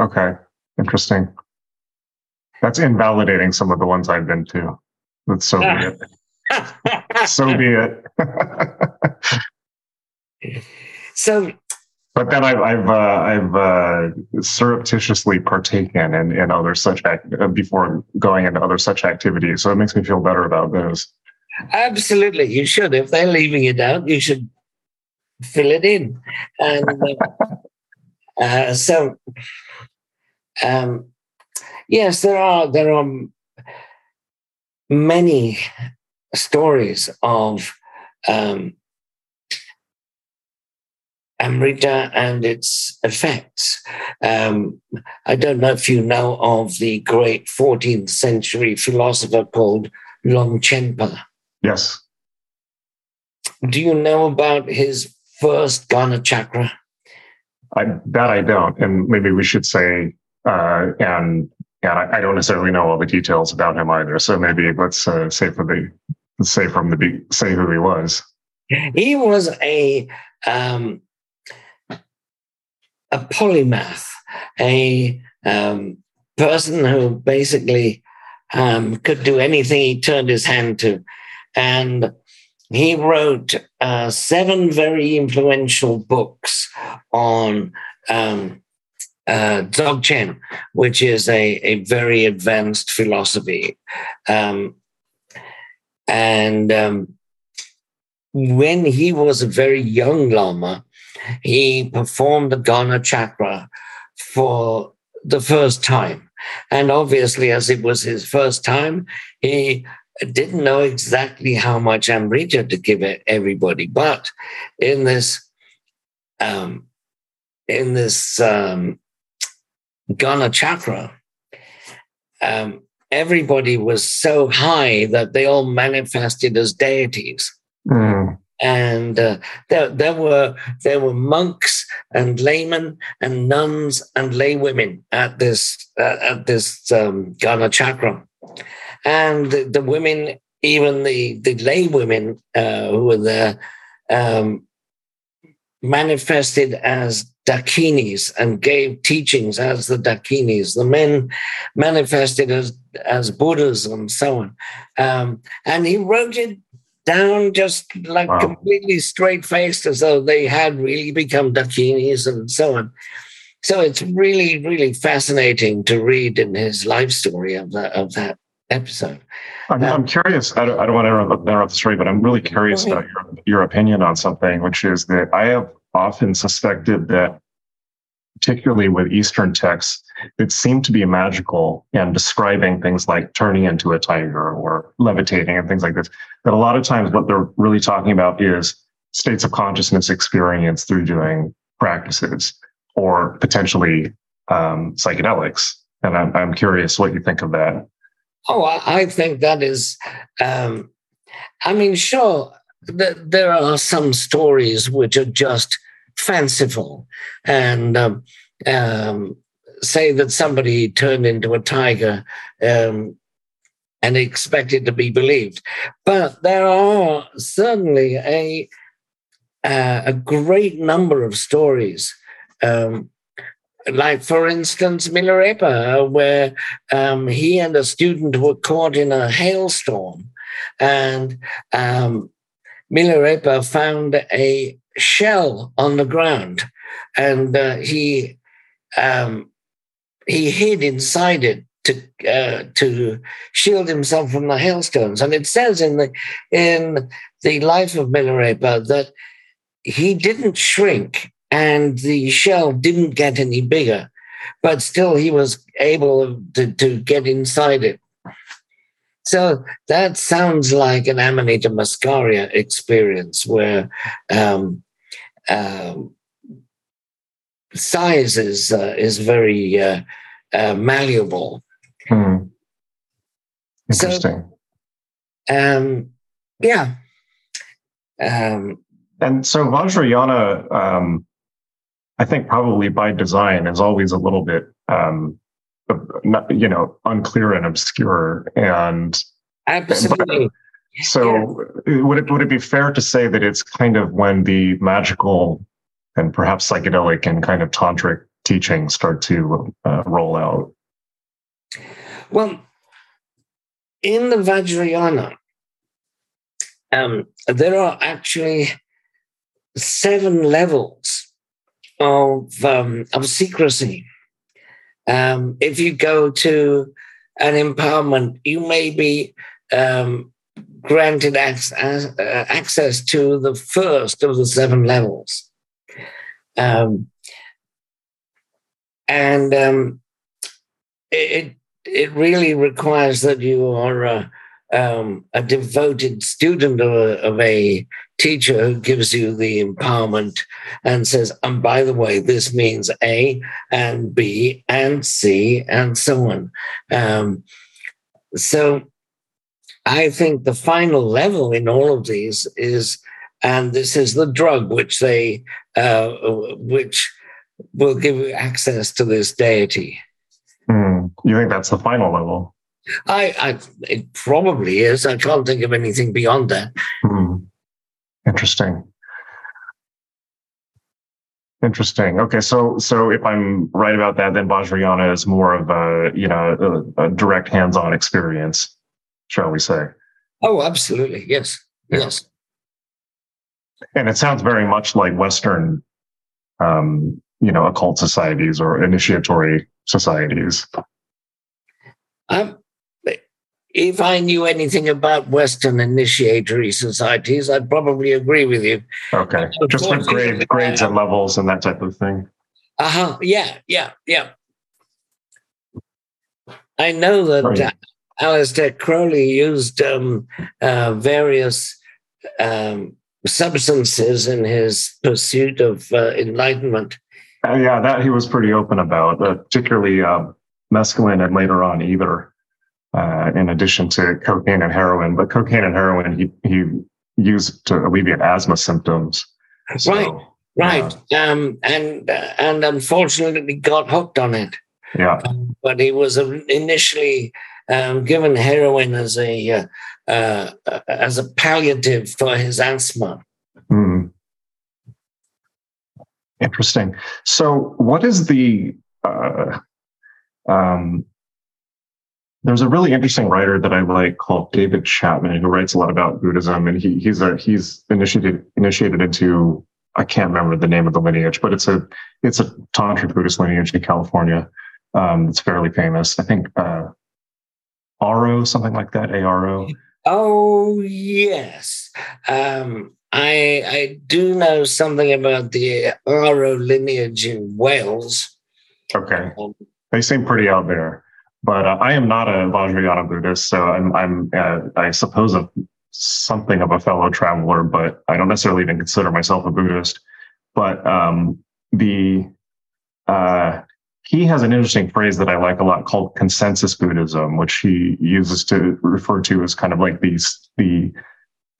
Okay. Interesting. That's invalidating some of the ones I've been to. But so be it. So be it. So, but then I've surreptitiously partaken in other such before going into other such activities. So it makes me feel better about those. Absolutely, you should. If they're leaving it out, you should fill it in. And yes, there are many stories of Amrita and its effects. I don't know if you know of the great 14th century philosopher called Longchenpa. Yes. Do you know about his first Ghana chakra? I don't, and maybe we should say, I don't necessarily know all the details about him either. So maybe let's say who he was. He was a polymath, a person who basically could do anything he turned his hand to. And he wrote 7 very influential books on Dzogchen, which is a very advanced philosophy. When he was a very young lama, he performed the Ghana chakra for the first time. And obviously, as it was his first time, he didn't know exactly how much Amrita to give everybody. But in this Ghana chakra, everybody was so high that they all manifested as deities. And there were monks and laymen and nuns and lay women at this Ghana chakra. And the women, even the lay women who were there, manifested as Dakinis and gave teachings as the Dakinis. The men manifested as Buddhas and so on. And he wrote it down just like completely straight-faced, as though they had really become Dakinis and so on. So it's really, really fascinating to read in his life story of that episode. I'm curious, I don't want to interrupt the story, but I'm really curious about your opinion on something, which is that I have often suspected that, particularly with Eastern texts, that seem to be magical and describing things like turning into a tiger or levitating and things like this, that a lot of times what they're really talking about is states of consciousness experience through doing practices or potentially psychedelics. And I'm curious what you think of that. Oh, I think that is, sure, there are some stories which are just fanciful and say that somebody turned into a tiger and expected to be believed. But there are certainly a great number of stories, like, for instance, Milarepa, where he and a student were caught in a hailstorm, and Milarepa found a shell on the ground, and he hid inside it to shield himself from the hailstones. And it says in the life of Milarepa that he didn't shrink and the shell didn't get any bigger, but still he was able to get inside it. So that sounds like an Amanita muscaria experience where size is very malleable. Hmm. Interesting. So, yeah. And so Vajrayana, I think probably by design, is always a little bit, unclear and obscure. And absolutely. Would it be fair to say that it's kind of when the magical and perhaps psychedelic and kind of tantric teachings start to roll out? Well, in the Vajrayana, there are actually 7 levels of secrecy. If you go to an empowerment, you may be granted access to the first of the 7 levels. It really requires that you are a devoted student of a teacher who gives you the empowerment and says, and by the way, this means A and B and C and so on. So I think the final level in all of these is, and this is the drug which will give you access to this deity. You think that's the final level? It probably is. I can't think of anything beyond that. Interesting. Okay, so if I'm right about that, then Vajrayana is more of a direct hands-on experience, shall we say? Oh, absolutely. Yes. And it sounds very much like Western, occult societies or initiatory societies. If I knew anything about Western initiatory societies, I'd probably agree with you. Okay, just with grades and levels and that type of thing. Yeah. I know that Aleister Crowley used various substances in his pursuit of enlightenment. Yeah, that he was pretty open about, particularly mescaline and later on ether, in addition to cocaine and heroin. But cocaine and heroin he used to alleviate asthma symptoms. So, right. Yeah. And unfortunately got hooked on it. Yeah. But he was initially given heroin as a palliative for his asthma. Mm. Interesting. So, what is the? There's a really interesting writer that I like called David Chapman, who writes a lot about Buddhism, and he's initiated into, I can't remember the name of the lineage, but it's a tantric Buddhist lineage in California. It's fairly famous, I think. Aro, something like that. Aro. Oh yes. I do know something about the Aro lineage in Wales. Okay. They seem pretty out there, but I am not a Vajrayana Buddhist, so I suppose something of a fellow traveler, but I don't necessarily even consider myself a Buddhist. But he has an interesting phrase that I like a lot called consensus Buddhism, which he uses to refer to as kind of like the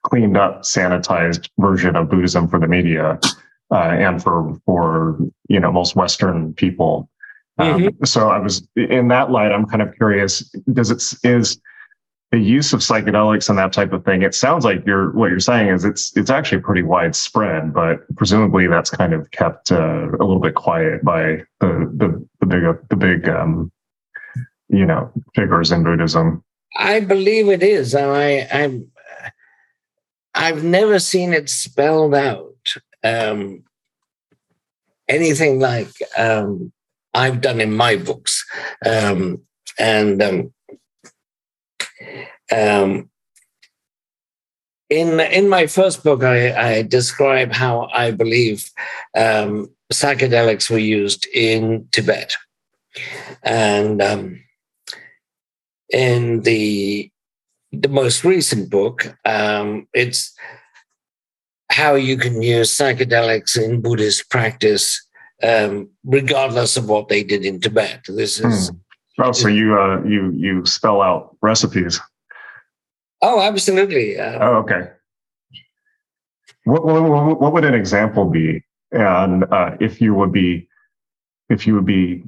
cleaned up, sanitized version of Buddhism for the media and for most Western people. So I was in that light. I'm kind of curious. Is the use of psychedelics and that type of thing? It sounds like what you're saying is it's actually pretty widespread, but presumably that's kind of kept a little bit quiet by the big figures in Buddhism. I believe it is, and I've never seen it spelled out anything like I've done in my books. And in my first book, I describe how I believe psychedelics were used in Tibet. And in the most recent book, it's how you can use psychedelics in Buddhist practice, regardless of what they did in Tibet. This is so you spell out recipes. Oh, absolutely. Okay. What would an example be, and if you would be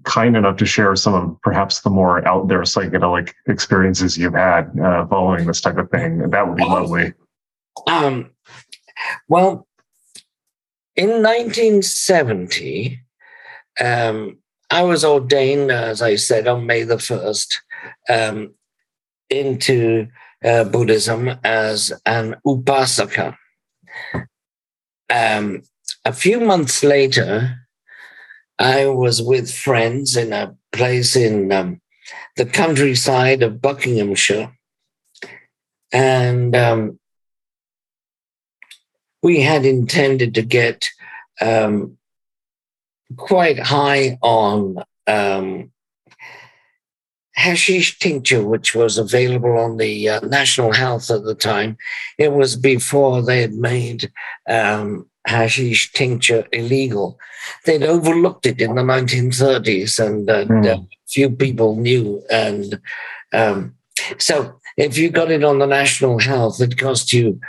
kind enough to share some of perhaps the more out there psychedelic experiences you've had following this type of thing, that would be lovely. Well, in 1970, I was ordained, as I said, on May the 1st into Buddhism as an upasaka. A few months later, I was with friends in a place in the countryside of Buckinghamshire, and we had intended to get quite high on hashish tincture, which was available on the National Health at the time. It was before they had made hashish tincture illegal. They'd overlooked it in the 1930s, and few people knew. And so if you got it on the National Health, it cost you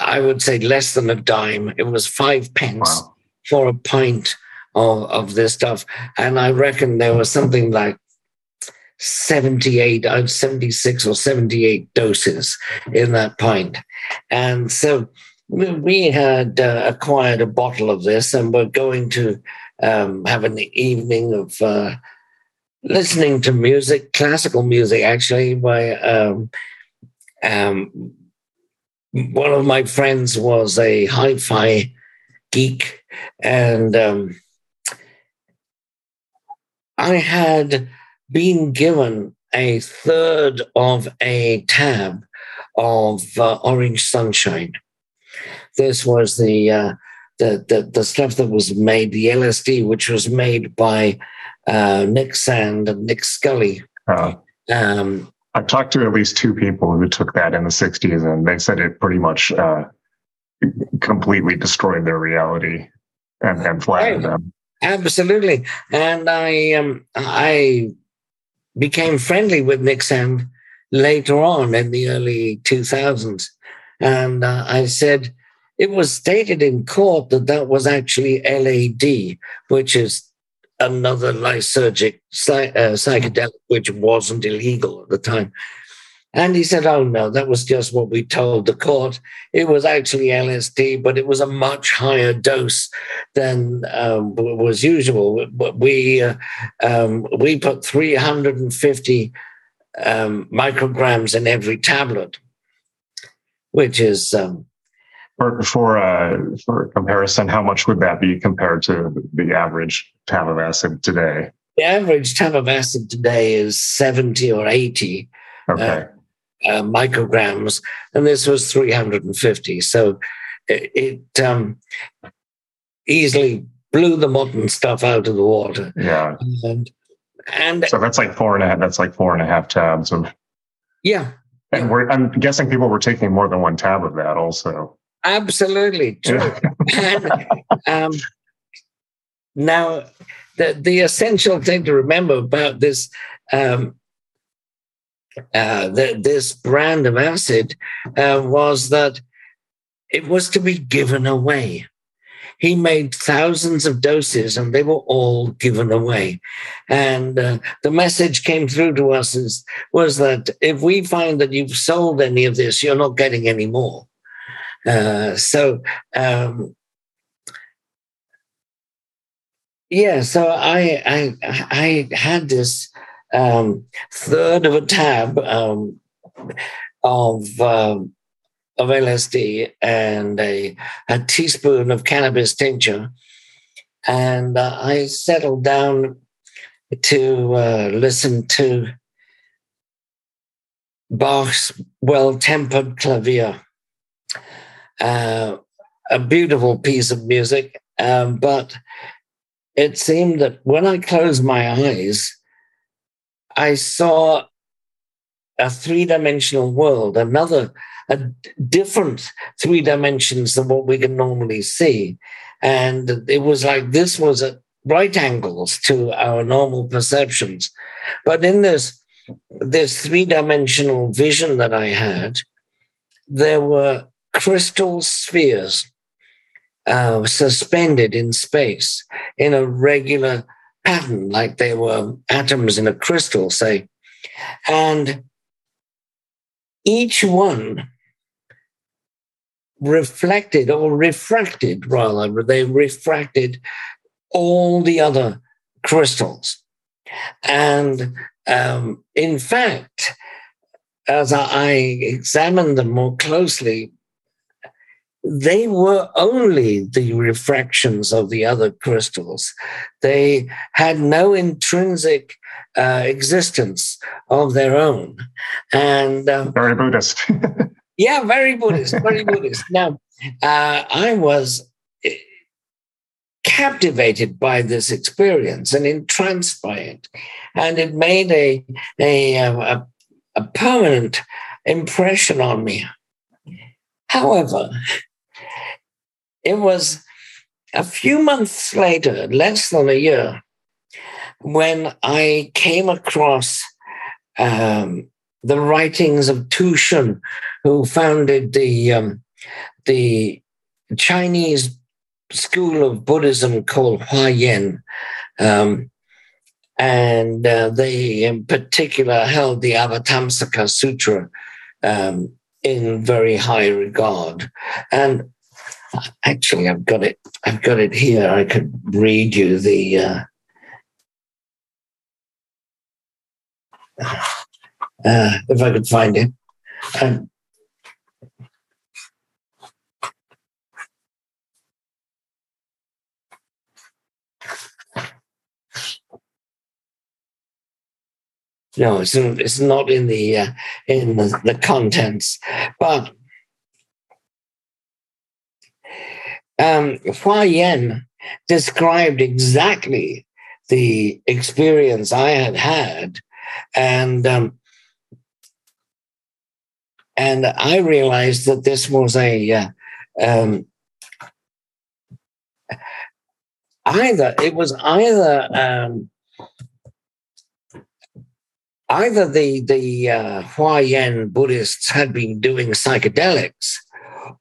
I would say less than a dime. It was 5 pence for a pint of this stuff. And I reckon there was something like 76 or 78 doses in that pint. And so we had acquired a bottle of this, and we're going to have an evening of listening to music, classical music, actually, by one of my friends was a hi-fi geek, and I had been given a third of a tab of Orange Sunshine. This was the stuff that was made, the LSD, which was made by Nick Sand and Nick Scully. I've talked to at least two people who took that in the 60s, and they said it pretty much completely destroyed their reality and flattened them. Absolutely. And I became friendly with Nick Sand later on in the early 2000s. And I said, it was stated in court that that was actually LAD, which is another lysergic psychedelic, which wasn't illegal at the time. And he said, oh no, that was just what we told the court. It was actually LSD, but it was a much higher dose than was usual. But we put 350 micrograms in every tablet, which is... For comparison, how much would that be compared to the average tab of acid today? The average tab of acid today is 70 or 80 micrograms, and this was 350. So it easily blew the modern stuff out of the water. Yeah, and so that's like 4.5. That's like 4.5 tabs of. Yeah, and I'm guessing people were taking more than one tab of that also. Absolutely true. Yeah. And, now, the essential thing to remember about this this brand of acid was that it was to be given away. He made thousands of doses, and they were all given away. And the message came through to us was that if we find that you've sold any of this, you're not getting any more. So I had this third of a tab of LSD and a teaspoon of cannabis tincture, and I settled down to listen to Bach's Well-Tempered Clavier, a beautiful piece of music, but it seemed that when I closed my eyes, I saw a three-dimensional world, different three dimensions than what we can normally see. And it was like this was at right angles to our normal perceptions. But in this three-dimensional vision that I had, there were crystal spheres suspended in space in a regular pattern, like they were atoms in a crystal, say. And each one reflected or refracted, rather, they refracted all the other crystals. And in fact, as I examined them more closely, they were only the refractions of the other crystals. They had no intrinsic existence of their own. And very Buddhist. Yeah, very Buddhist, very Buddhist. Now, I was captivated by this experience and entranced by it. And it made a permanent impression on me. However, it was a few months later, less than a year, when I came across the writings of Tu Shun, who founded the Chinese school of Buddhism called Hua Yen. And they, in particular, held the Avatamsaka Sutra in very high regard. And actually, I've got it here. I could read you the... if I could find it. No, it's not in the in the contents. But Hua Yen described exactly the experience I had had, and I realized that this was either the Hua Yen Buddhists had been doing psychedelics,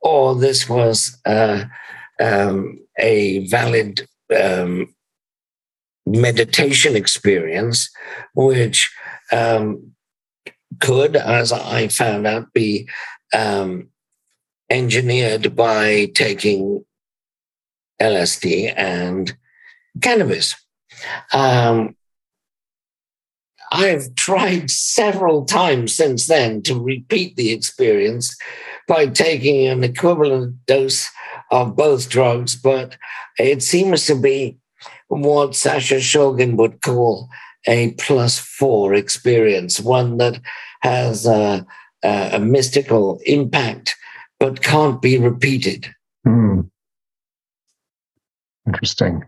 or this was a valid meditation experience, which could, as I found out, be engineered by taking LSD and cannabis. I've tried several times since then to repeat the experience by taking an equivalent dose of both drugs, but it seems to be what Sasha Shulgin would call a +4 experience, one that has a mystical impact but can't be repeated. Mm. Interesting.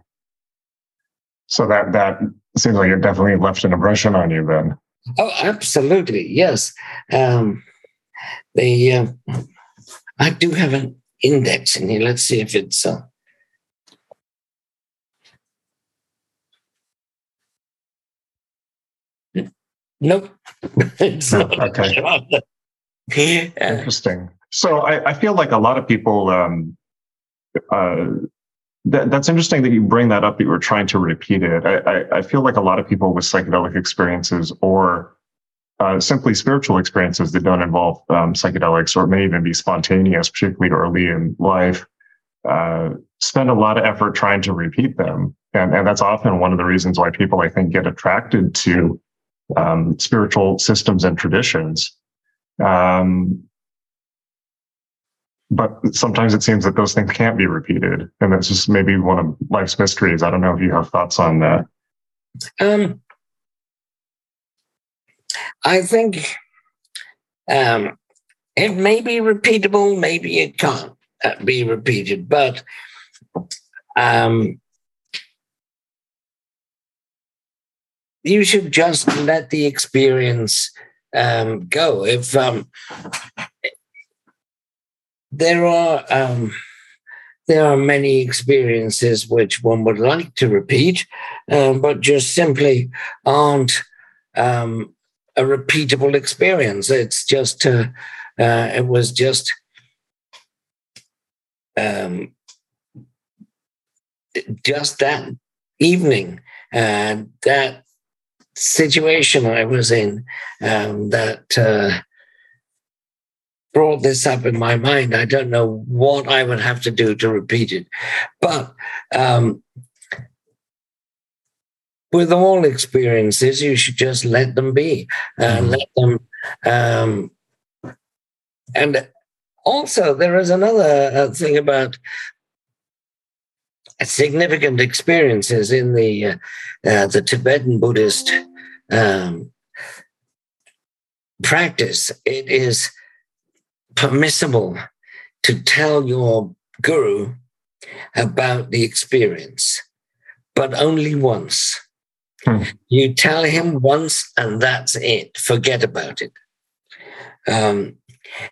So that seems like it definitely left an impression on you then. Oh, absolutely, yes. I do have an index in here. Let's see if it's... Nope, it's not. Okay. Interesting. So I feel like a lot of people... That's interesting that you bring that up, that you were trying to repeat it. I feel like a lot of people with psychedelic experiences or simply spiritual experiences that don't involve psychedelics, or may even be spontaneous, particularly early in life, spend a lot of effort trying to repeat them. And that's often one of the reasons why people, I think, get attracted to spiritual systems and traditions. But sometimes it seems that those things can't be repeated. And that's just maybe one of life's mysteries. I don't know if you have thoughts on that. I think it may be repeatable, maybe it can't be repeated, but you should just let the experience go. If there are many experiences which one would like to repeat, but just simply aren't a repeatable experience. It's just it was just that evening, that situation I was in, that brought this up in my mind. I don't know what I would have to do to repeat it, but with all experiences, you should just let them be, let them. And also, there is another thing about significant experiences in the Tibetan Buddhist practice. It is permissible to tell your guru about the experience, but only once. You tell him once, and that's it. Forget about it.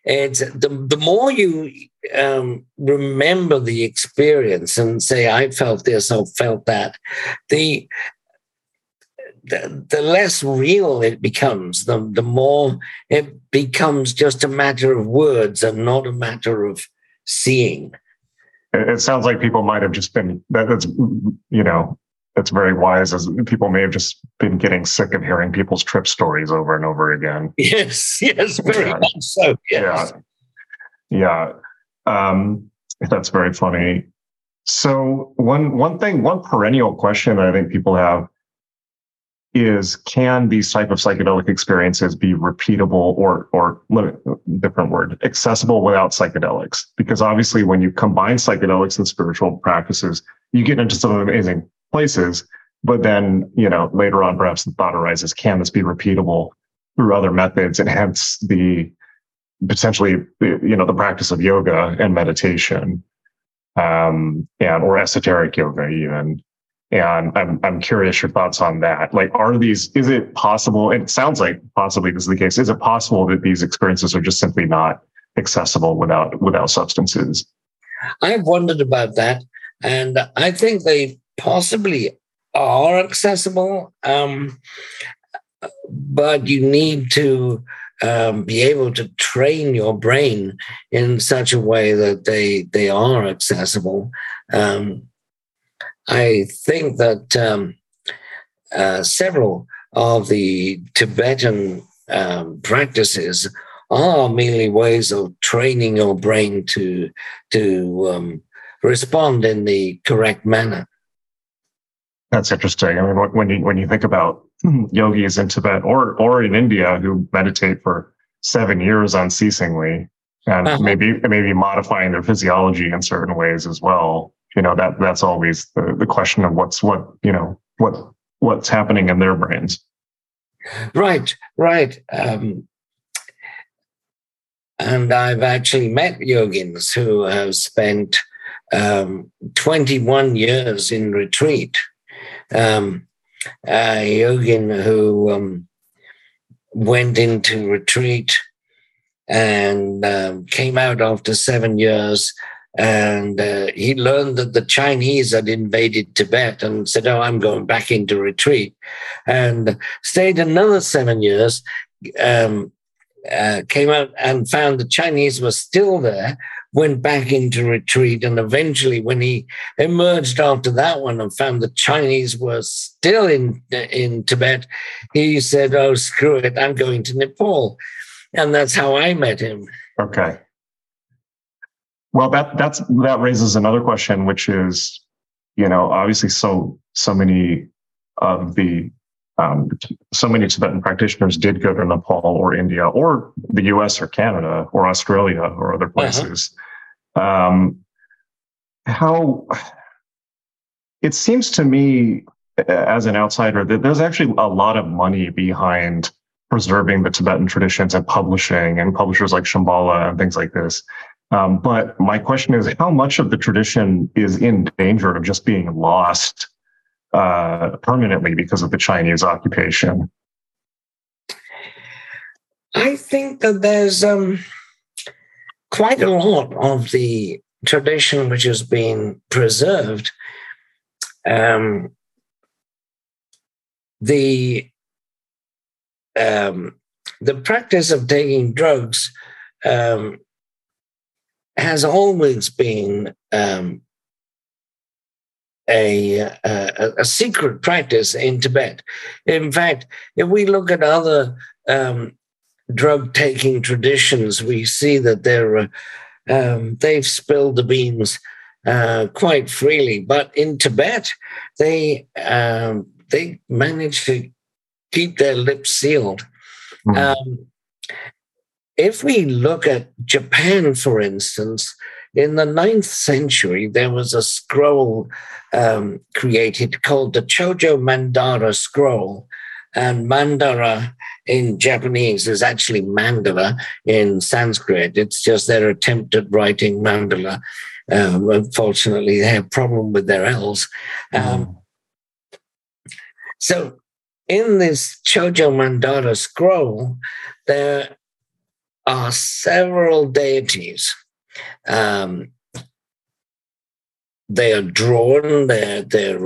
It's the more you remember the experience and say, I felt this or felt that, the less real it becomes, the more it becomes just a matter of words and not a matter of seeing. It sounds like people might have just been, that's very wise, as people may have just been getting sick of hearing people's trip stories over and over again. Yes, very much so. Yes. Yeah. That's very funny. So one perennial question that I think people have is, can these type of psychedelic experiences be repeatable or different word, accessible without psychedelics? Because obviously when you combine psychedelics and spiritual practices, you get into some amazing places, but then, later on, perhaps the thought arises, can this be repeatable through other methods? And hence the potentially, the practice of yoga and meditation, or esoteric yoga even. And I'm curious your thoughts on that. Like, is it possible? And it sounds like possibly this is the case. Is it possible that these experiences are just simply not accessible without substances? I've wondered about that. And I think they possibly are accessible, but you need to be able to train your brain in such a way that they are accessible. I think that several of the Tibetan practices are merely ways of training your brain to respond in the correct manner. That's interesting. I mean, when you think about yogis in Tibet or in India who meditate for 7 years unceasingly, and maybe modifying their physiology in certain ways as well, that's always the question of what's happening in their brains. Right. And I've actually met yogins who have spent 21 years in retreat. A yogin who went into retreat and came out after 7 years, and he learned that the Chinese had invaded Tibet and said, oh, I'm going back into retreat, and stayed another 7 years, came out and found the Chinese were still there, went back into retreat, and eventually when he emerged after that one and found the Chinese were still in Tibet, he said, oh, screw it, I'm going to Nepal. And that's how I met him. Okay. Well, that raises another question, which is, obviously so many of the so many Tibetan practitioners did go to Nepal or India or the U.S. or Canada or Australia or other places. How it seems to me as an outsider that there's actually a lot of money behind preserving the Tibetan traditions and publishing, and publishers like Shambhala and things like this. But my question is, how much of the tradition is in danger of just being lost permanently because of the Chinese occupation? I think that there's quite a lot of the tradition which has been preserved. The practice of taking drugs has always been a secret practice in Tibet. In fact, if we look at other drug-taking traditions, we see that they've spilled the beans quite freely. But in Tibet, they manage to keep their lips sealed. If we look at Japan, for instance, in the 9th century, there was a scroll created called the Chojo Mandara scroll. And Mandara in Japanese is actually mandala in Sanskrit. It's just their attempt at writing mandala. Unfortunately, they have a problem with their L's. So in this Chojo Mandara scroll, there are several deities. They are drawn, their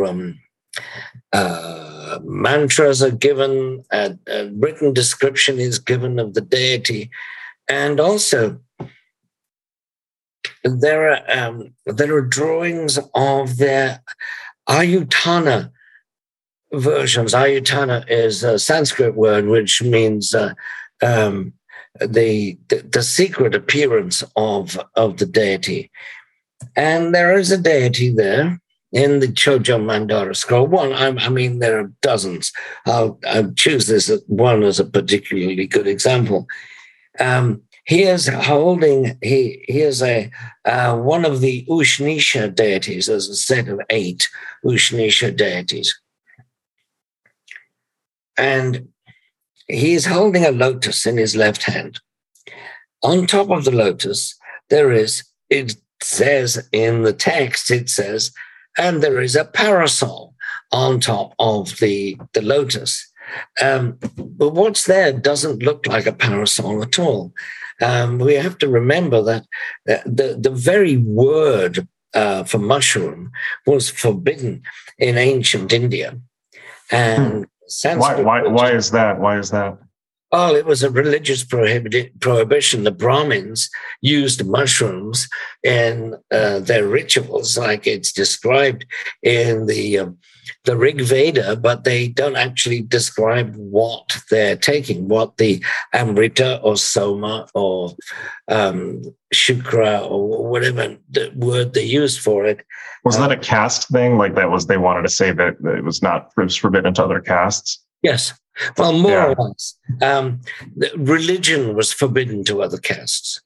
mantras are given, a written description is given of the deity. And also, there are drawings of their Ayutthana versions. Ayutthana is a Sanskrit word which means the secret appearance of the deity. And there is a deity there in the Chojo Mandara scroll. There are dozens. I'll choose this one as a particularly good example. He is holding, he is one of the Ushnisha deities. There's a set of 8 Ushnisha deities. And he is holding a lotus in his left hand. On top of the lotus, it says, and there is a parasol on top of the lotus. But what's there doesn't look like a parasol at all. We have to remember that the very word for mushroom was forbidden in ancient India. And Sanskrit. Why is that? Why is that? Oh, it was a religious prohibition. The Brahmins used mushrooms in their rituals, like it's described in the Rig Veda, but they don't actually describe what they're taking, what the Amrita or Soma or Shukra or whatever the word they used for it. Was that a caste thing? Like they wanted to say that it was not, it was forbidden to other castes? Yes. Well, more or less. Religion was forbidden to other castes.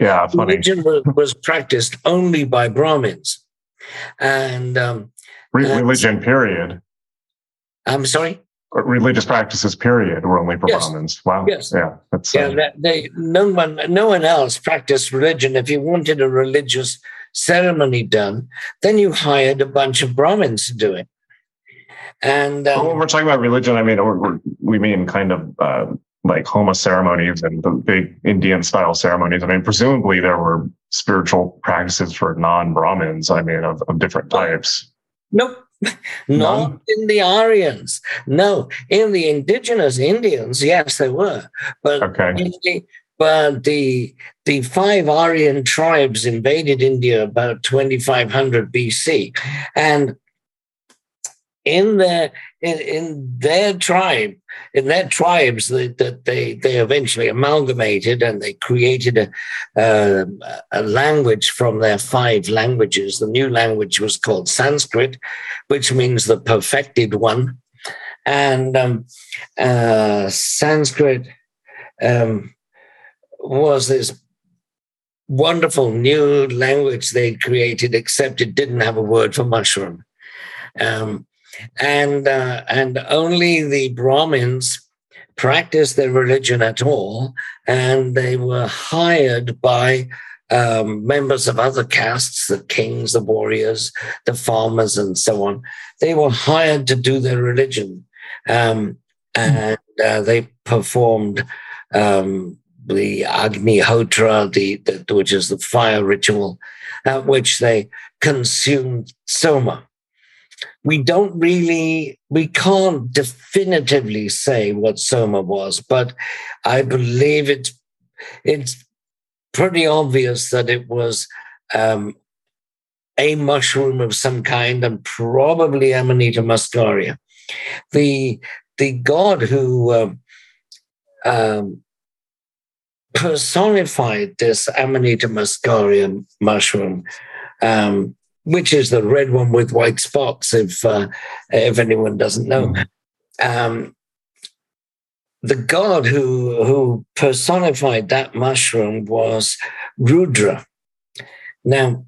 Yeah, funny. Religion was practiced only by Brahmins. And religion, period. I'm sorry? Religious practices, period, were only for Brahmins. Wow. Yes. Yeah. No one else practiced religion. If you wanted a religious ceremony done, then you hired a bunch of Brahmins to do it. And when we're talking about religion, we mean kind of like Homa ceremonies and the big Indian style ceremonies. Presumably there were spiritual practices for non-Brahmins, of different types. Nope. Not in the Aryans. No, in the indigenous Indians, yes, there were. But the 5 Aryan tribes invaded India about 2500 BC, and in their tribes that they eventually amalgamated, and they created a language from their 5 languages. The new language was called Sanskrit, which means the perfected one. And Sanskrit was this wonderful new language they created, except it didn't have a word for mushroom. And only the Brahmins practiced their religion at all, and they were hired by members of other castes, the kings, the warriors, the farmers, and so on. They were hired to do their religion, and they performed the Agnihotra, which is the fire ritual, at which they consumed soma. We can't definitively say what soma was, but I believe it's pretty obvious that it was a mushroom of some kind, and probably Amanita muscaria. The god who personified this Amanita muscaria mushroom, which is the red one with white spots, if anyone doesn't know. The god who personified that mushroom was Rudra. Now,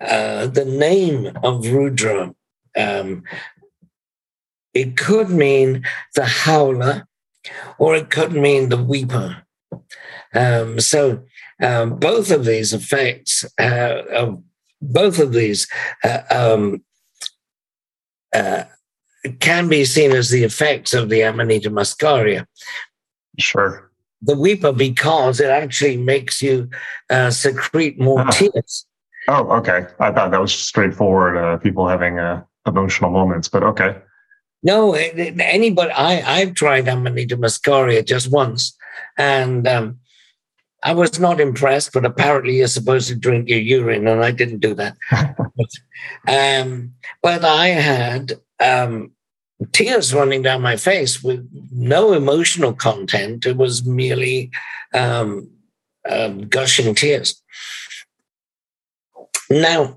the name of Rudra, it could mean the howler, or it could mean the weeper. Both of these effects can be seen as the effects of the Amanita muscaria. Sure. The weeper, because it actually makes you secrete more tears. Oh, okay. I thought that was straightforward, people having emotional moments, but okay. No, anybody. I've tried Amanita muscaria just once, and I was not impressed, but apparently you're supposed to drink your urine, and I didn't do that. But I had tears running down my face with no emotional content. It was merely gushing tears. Now,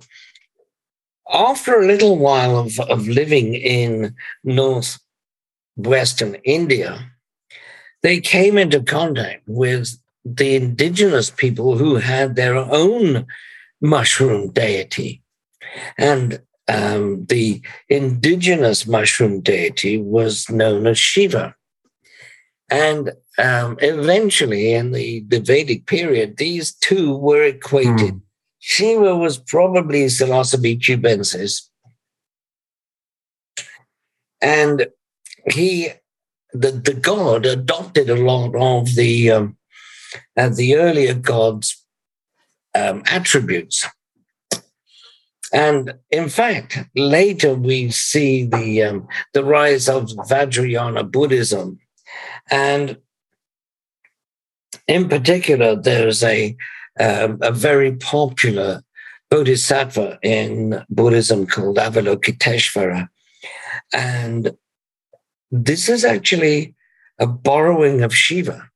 after a little while of living in northwestern India, they came into contact with the indigenous people who had their own mushroom deity. And the indigenous mushroom deity was known as Shiva. And eventually, in the Vedic period, these two were equated. Shiva was probably Psilocybe cubensis. And the god adopted a lot of the earlier gods' attributes. And in fact, later we see the rise of Vajrayana Buddhism. And in particular, there's a very popular bodhisattva in Buddhism called Avalokiteshvara. And this is actually a borrowing of Shiva.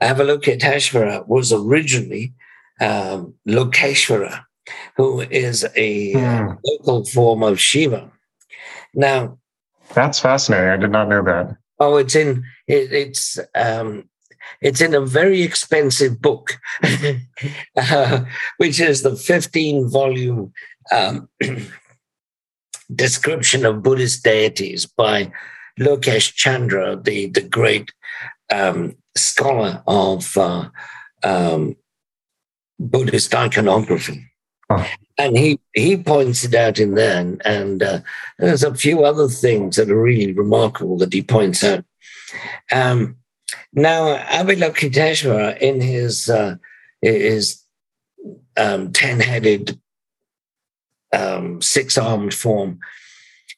Avalokiteshvara was originally Lokeshvara, who is a local form of Shiva. Now, that's fascinating. I did not know that. Oh, it's in a very expensive book, which is the 15-volume description of Buddhist deities by Lokesh Chandra, the great scholar of Buddhist iconography. And he points it out in there, and there's a few other things that are really remarkable that he points out. Now, Avalokiteshvara, in his 10-headed, six-armed form,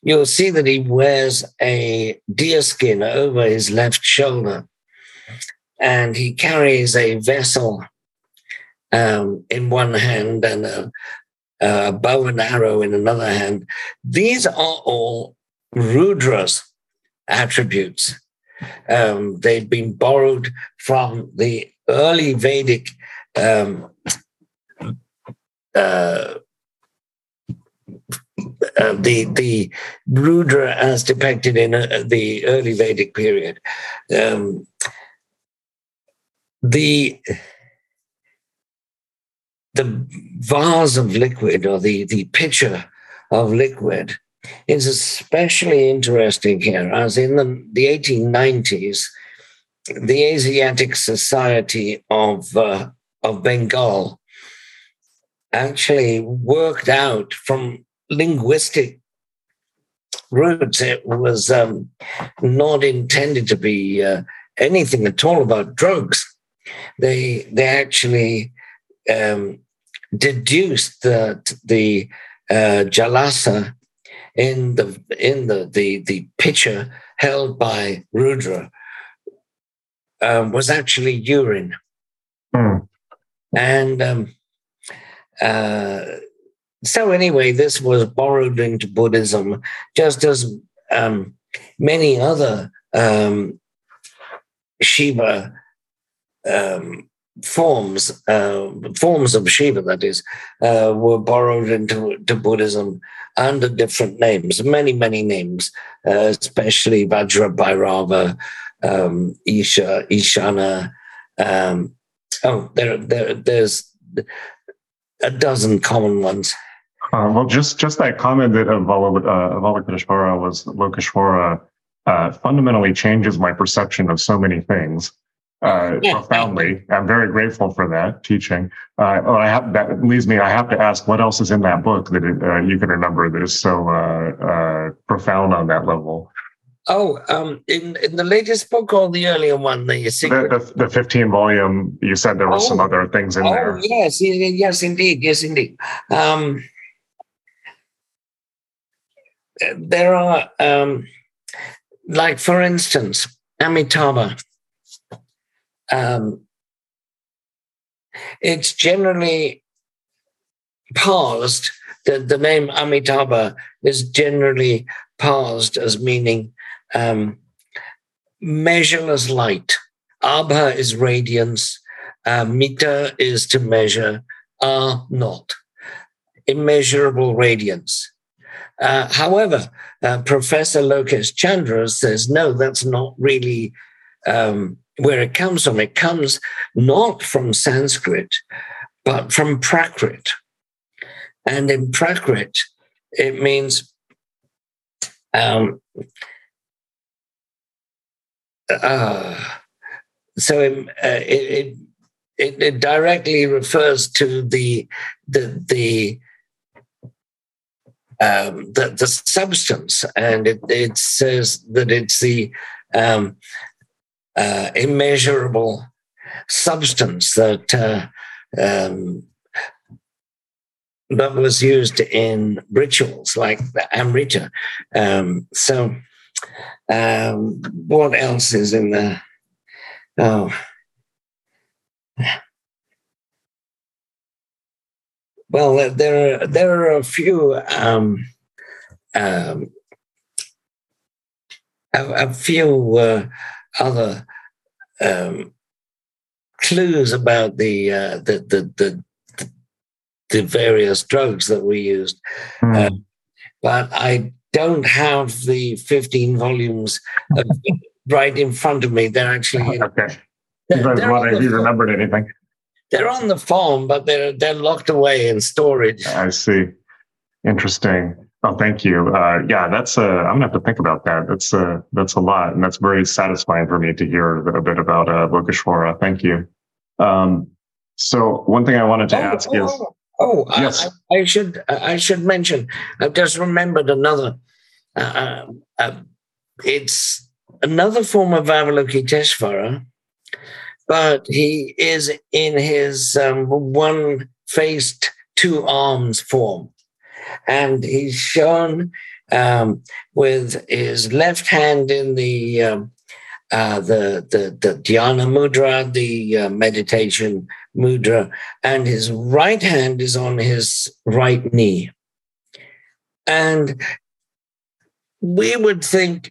you'll see that he wears a deer skin over his left shoulder, and he carries a vessel in one hand and a bow and arrow in another hand. These are all Rudra's attributes. They've been borrowed from the early Vedic the Rudra as depicted in the early Vedic period. The vase of liquid, or the pitcher of liquid, is especially interesting here, as in the 1890s, the Asiatic Society of Bengal actually worked out from linguistic roots. It was not intended to be anything at all about drugs. They actually deduced the jalasa in the pitcher held by Rudra was actually urine. Mm. And so anyway, this was borrowed into Buddhism, just as many other Shiva forms of Shiva, that is, were borrowed into Buddhism under different names, many names, especially Vajrabhairava, Isha, Ishana. There's a dozen common ones. Well, just that comment that Avalokiteshvara was Lokeshvara fundamentally changes my perception of so many things. Profoundly. I'm very grateful for that teaching. That leads me, I have to ask, what else is in that book that you can remember that is so profound on that level? Oh, in the latest book or the earlier one? The 15-volume, you said there were some other things in there. Oh, yes, indeed. There are, like, for instance, Amitabha. It's generally parsed, the name Amitabha is generally parsed as meaning measureless light. Abha is radiance, Mita is to measure, not immeasurable radiance. However, Professor Lokesh Chandra says, no, that's not really where it comes from. It comes not from Sanskrit, but from Prakrit. And in Prakrit, it means it directly refers to the substance, and it says that it's the immeasurable substance that that was used in rituals like the Amrita. What else is in there? Well, there are a few other clues about the various drugs that we used, but I don't have the 15 volumes right in front of me. They're actually okay. If you remembered anything, they're on the phone, but they're locked away in storage. I see. Interesting. Oh, thank you. That's. I'm gonna have to think about that. That's a lot, and that's very satisfying for me to hear a bit about Lokeshvara. Thank you. So one thing I wanted to ask is. Yes. I should mention. I've just remembered another. It's another form of Avalokiteshvara, but he is in his one-faced, two-arms form. And he's shown with his left hand in the dhyana mudra, the meditation mudra, and his right hand is on his right knee. And we would think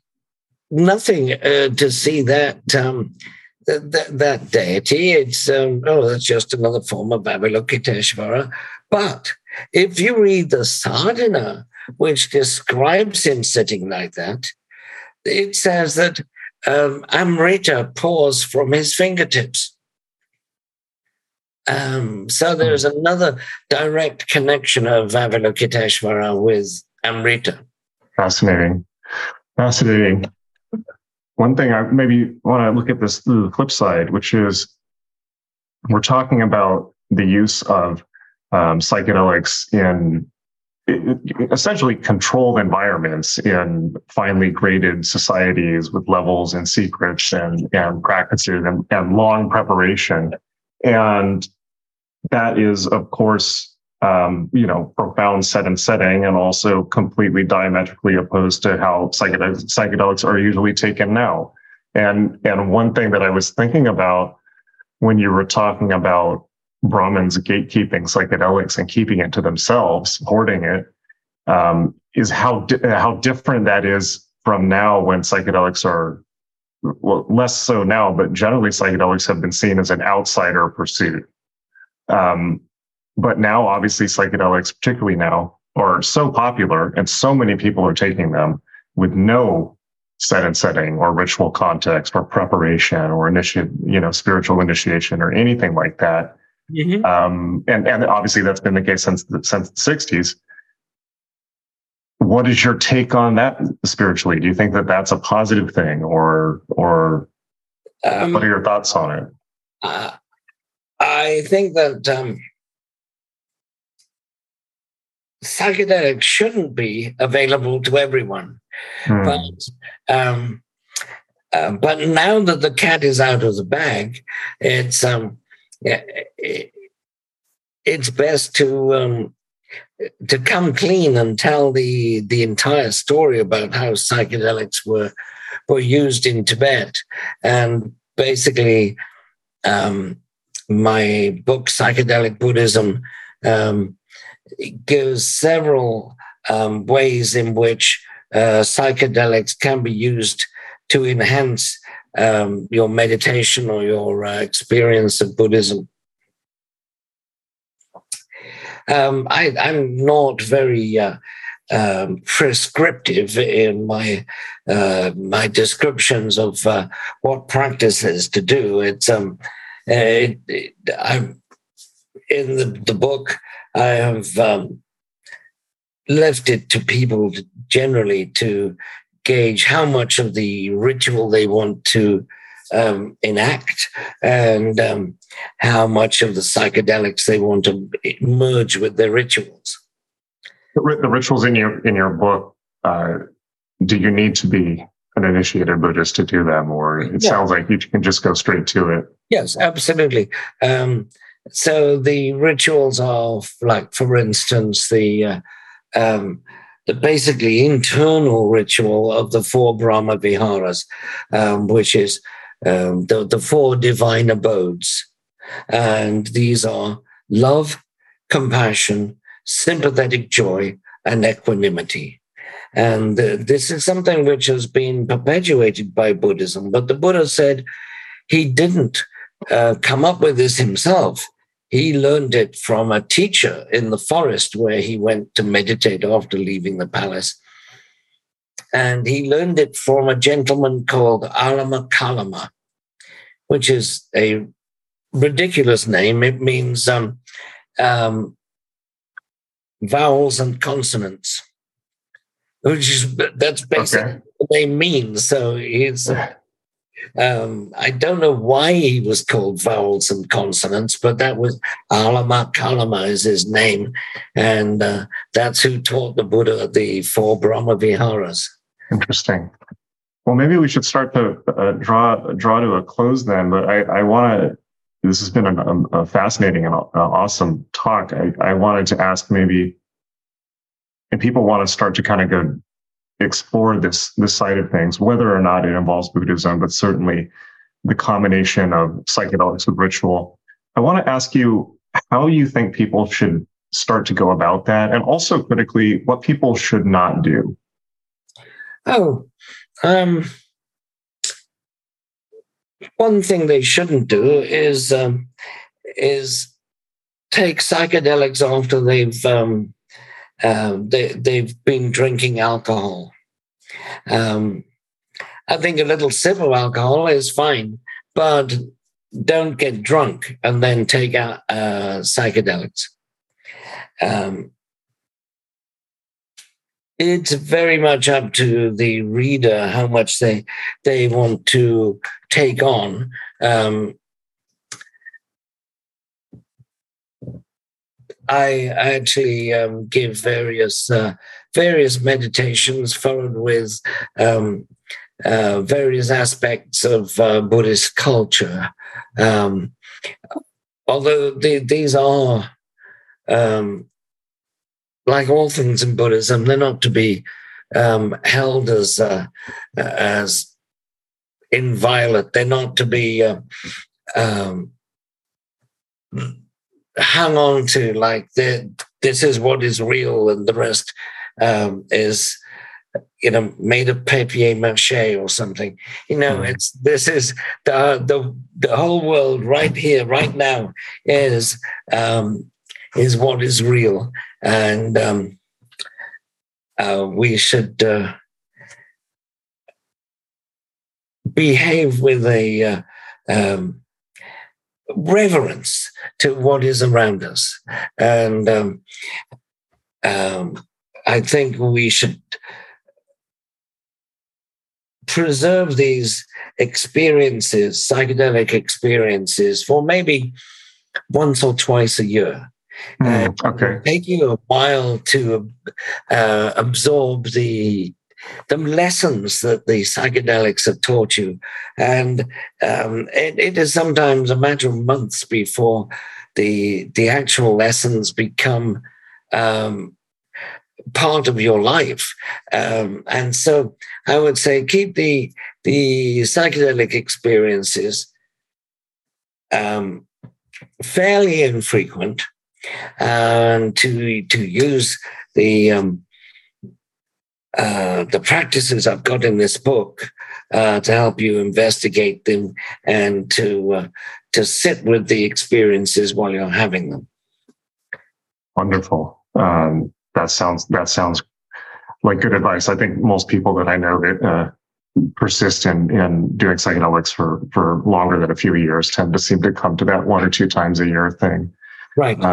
nothing to see that that deity. It's that's just another form of Avalokiteshvara, but. If you read the sadhana, which describes him sitting like that, it says that Amrita pours from his fingertips. So there's another direct connection of Avalokiteshvara with Amrita. Fascinating. One thing I maybe want to look at this through the flip side, which is we're talking about the use of psychedelics in essentially controlled environments in finely graded societies with levels and secrets and practices and long preparation. And that is, of course, profound setting and also completely diametrically opposed to how psychedelics are usually taken now. And one thing that I was thinking about when you were talking about Brahmins gatekeeping psychedelics and keeping it to themselves, hoarding it, is how different that is from now when psychedelics are, well, less so now, but generally psychedelics have been seen as an outsider pursuit. But now, obviously, psychedelics, particularly now, are so popular and so many people are taking them with no setting or ritual context or preparation or spiritual initiation or anything like that. Mm-hmm. And obviously that's been the case since the 60s. What is your take on that spiritually? Do you think that that's a positive thing, or what are your thoughts on it? I think that psychedelics shouldn't be available to everyone, but now that the cat is out of the bag, it's best to come clean and tell the entire story about how psychedelics were used in Tibet. And basically, my book Psychedelic Buddhism gives several ways in which psychedelics can be used to enhance your meditation or your experience of Buddhism. I'm not very prescriptive in my descriptions of what practices to do. It's in the book I have left it to people generally to gauge how much of the ritual they want to enact and how much of the psychedelics they want to merge with their rituals. The rituals in your book, do you need to be an initiated Buddhist to do them? Or it sounds like you can just go straight to it. Yes, absolutely. So the rituals are, like, for instance, the basically internal ritual of the four Brahma Viharas, which is the four divine abodes. And these are love, compassion, sympathetic joy, and equanimity. And this is something which has been perpetuated by Buddhism. But the Buddha said he didn't come up with this himself. He learned it from a teacher in the forest where he went to meditate after leaving the palace. And he learned it from a gentleman called Alama Kalama, which is a ridiculous name. It means vowels and consonants, that's basically what they mean. So it's... I don't know why he was called vowels and consonants, but that was Alama Kalama is his name. And that's who taught the Buddha the four Brahma Viharas. Interesting. Well, maybe we should start to draw to a close then, but I want to, this has been a fascinating and awesome talk. I wanted to ask maybe, if people want to start to kind of go explore this side of things, whether or not it involves Buddhism, but certainly the combination of psychedelics with ritual. I want to ask you how you think people should start to go about that, and also critically, what people should not do. One thing they shouldn't do is take psychedelics after they've been drinking alcohol. I think a little sip of alcohol is fine, but don't get drunk and then take out psychedelics. It's very much up to the reader how much they want to take on. I actually give various meditations followed with various aspects of Buddhist culture. Although these are, like all things in Buddhism, they're not to be held as inviolate. They're not to be hung on to like this is what is real and the rest is, made of papier-mâché or something. This is the whole world right here, right now is what is real, and we should behave with a reverence to what is around us, and I think we should preserve these experiences, psychedelic experiences, for maybe once or twice a year. Okay. Taking a while to absorb the lessons that the psychedelics have taught you. And it is sometimes a matter of months before the actual lessons become part of your life. And so I would say keep the psychedelic experiences fairly infrequent, and to use the practices I've got in this book to help you investigate them, and to sit with the experiences while you're having them. Wonderful. That sounds like good advice. I think most people that I know that persist in doing psychedelics for longer than a few years tend to seem to come to that one or two times a year thing. Right. We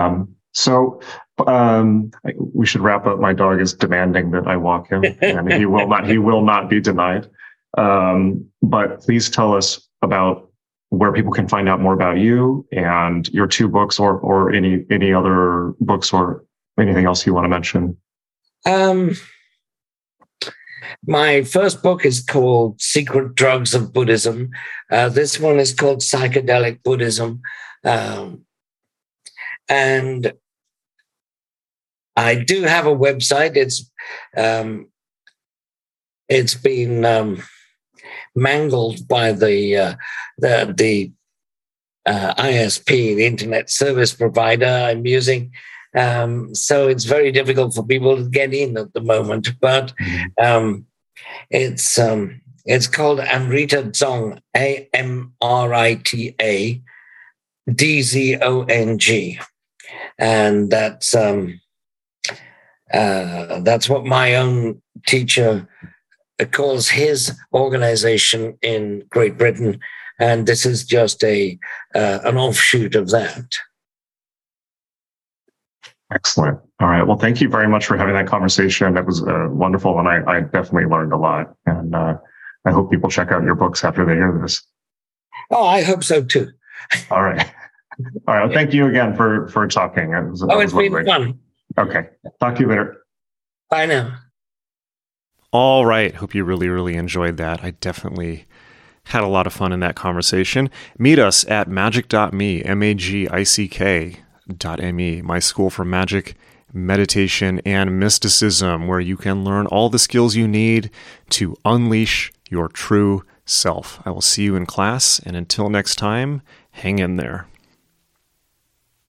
should wrap up. My dog is demanding that I walk him, and he will not be denied. But please tell us about where people can find out more about you and your two books, or any other books or anything else you want to mention. My first book is called Secret Drugs of Buddhism. This one is called Psychedelic Buddhism. And I do have a website. It's been mangled by the ISP, the internet service provider I'm using. So it's very difficult for people to get in at the moment, but it's called Amrita Dzong, AMRITA DZONG, and that's what my own teacher calls his organization in Great Britain, and this is just an offshoot of that. Excellent. All right. Well, thank you very much for having that conversation. That was wonderful, and I definitely learned a lot. And I hope people check out your books after they hear this. Oh, I hope so too. All right. All right. Well, thank you again for talking. It's been fun. Okay. Talk to you later. Bye now. All right. Hope you really, really enjoyed that. I definitely had a lot of fun in that conversation. Meet us at magic.me, magick.me, my school for magic, meditation, and mysticism, where you can learn all the skills you need to unleash your true self. I will see you in class, and until next time, hang in there.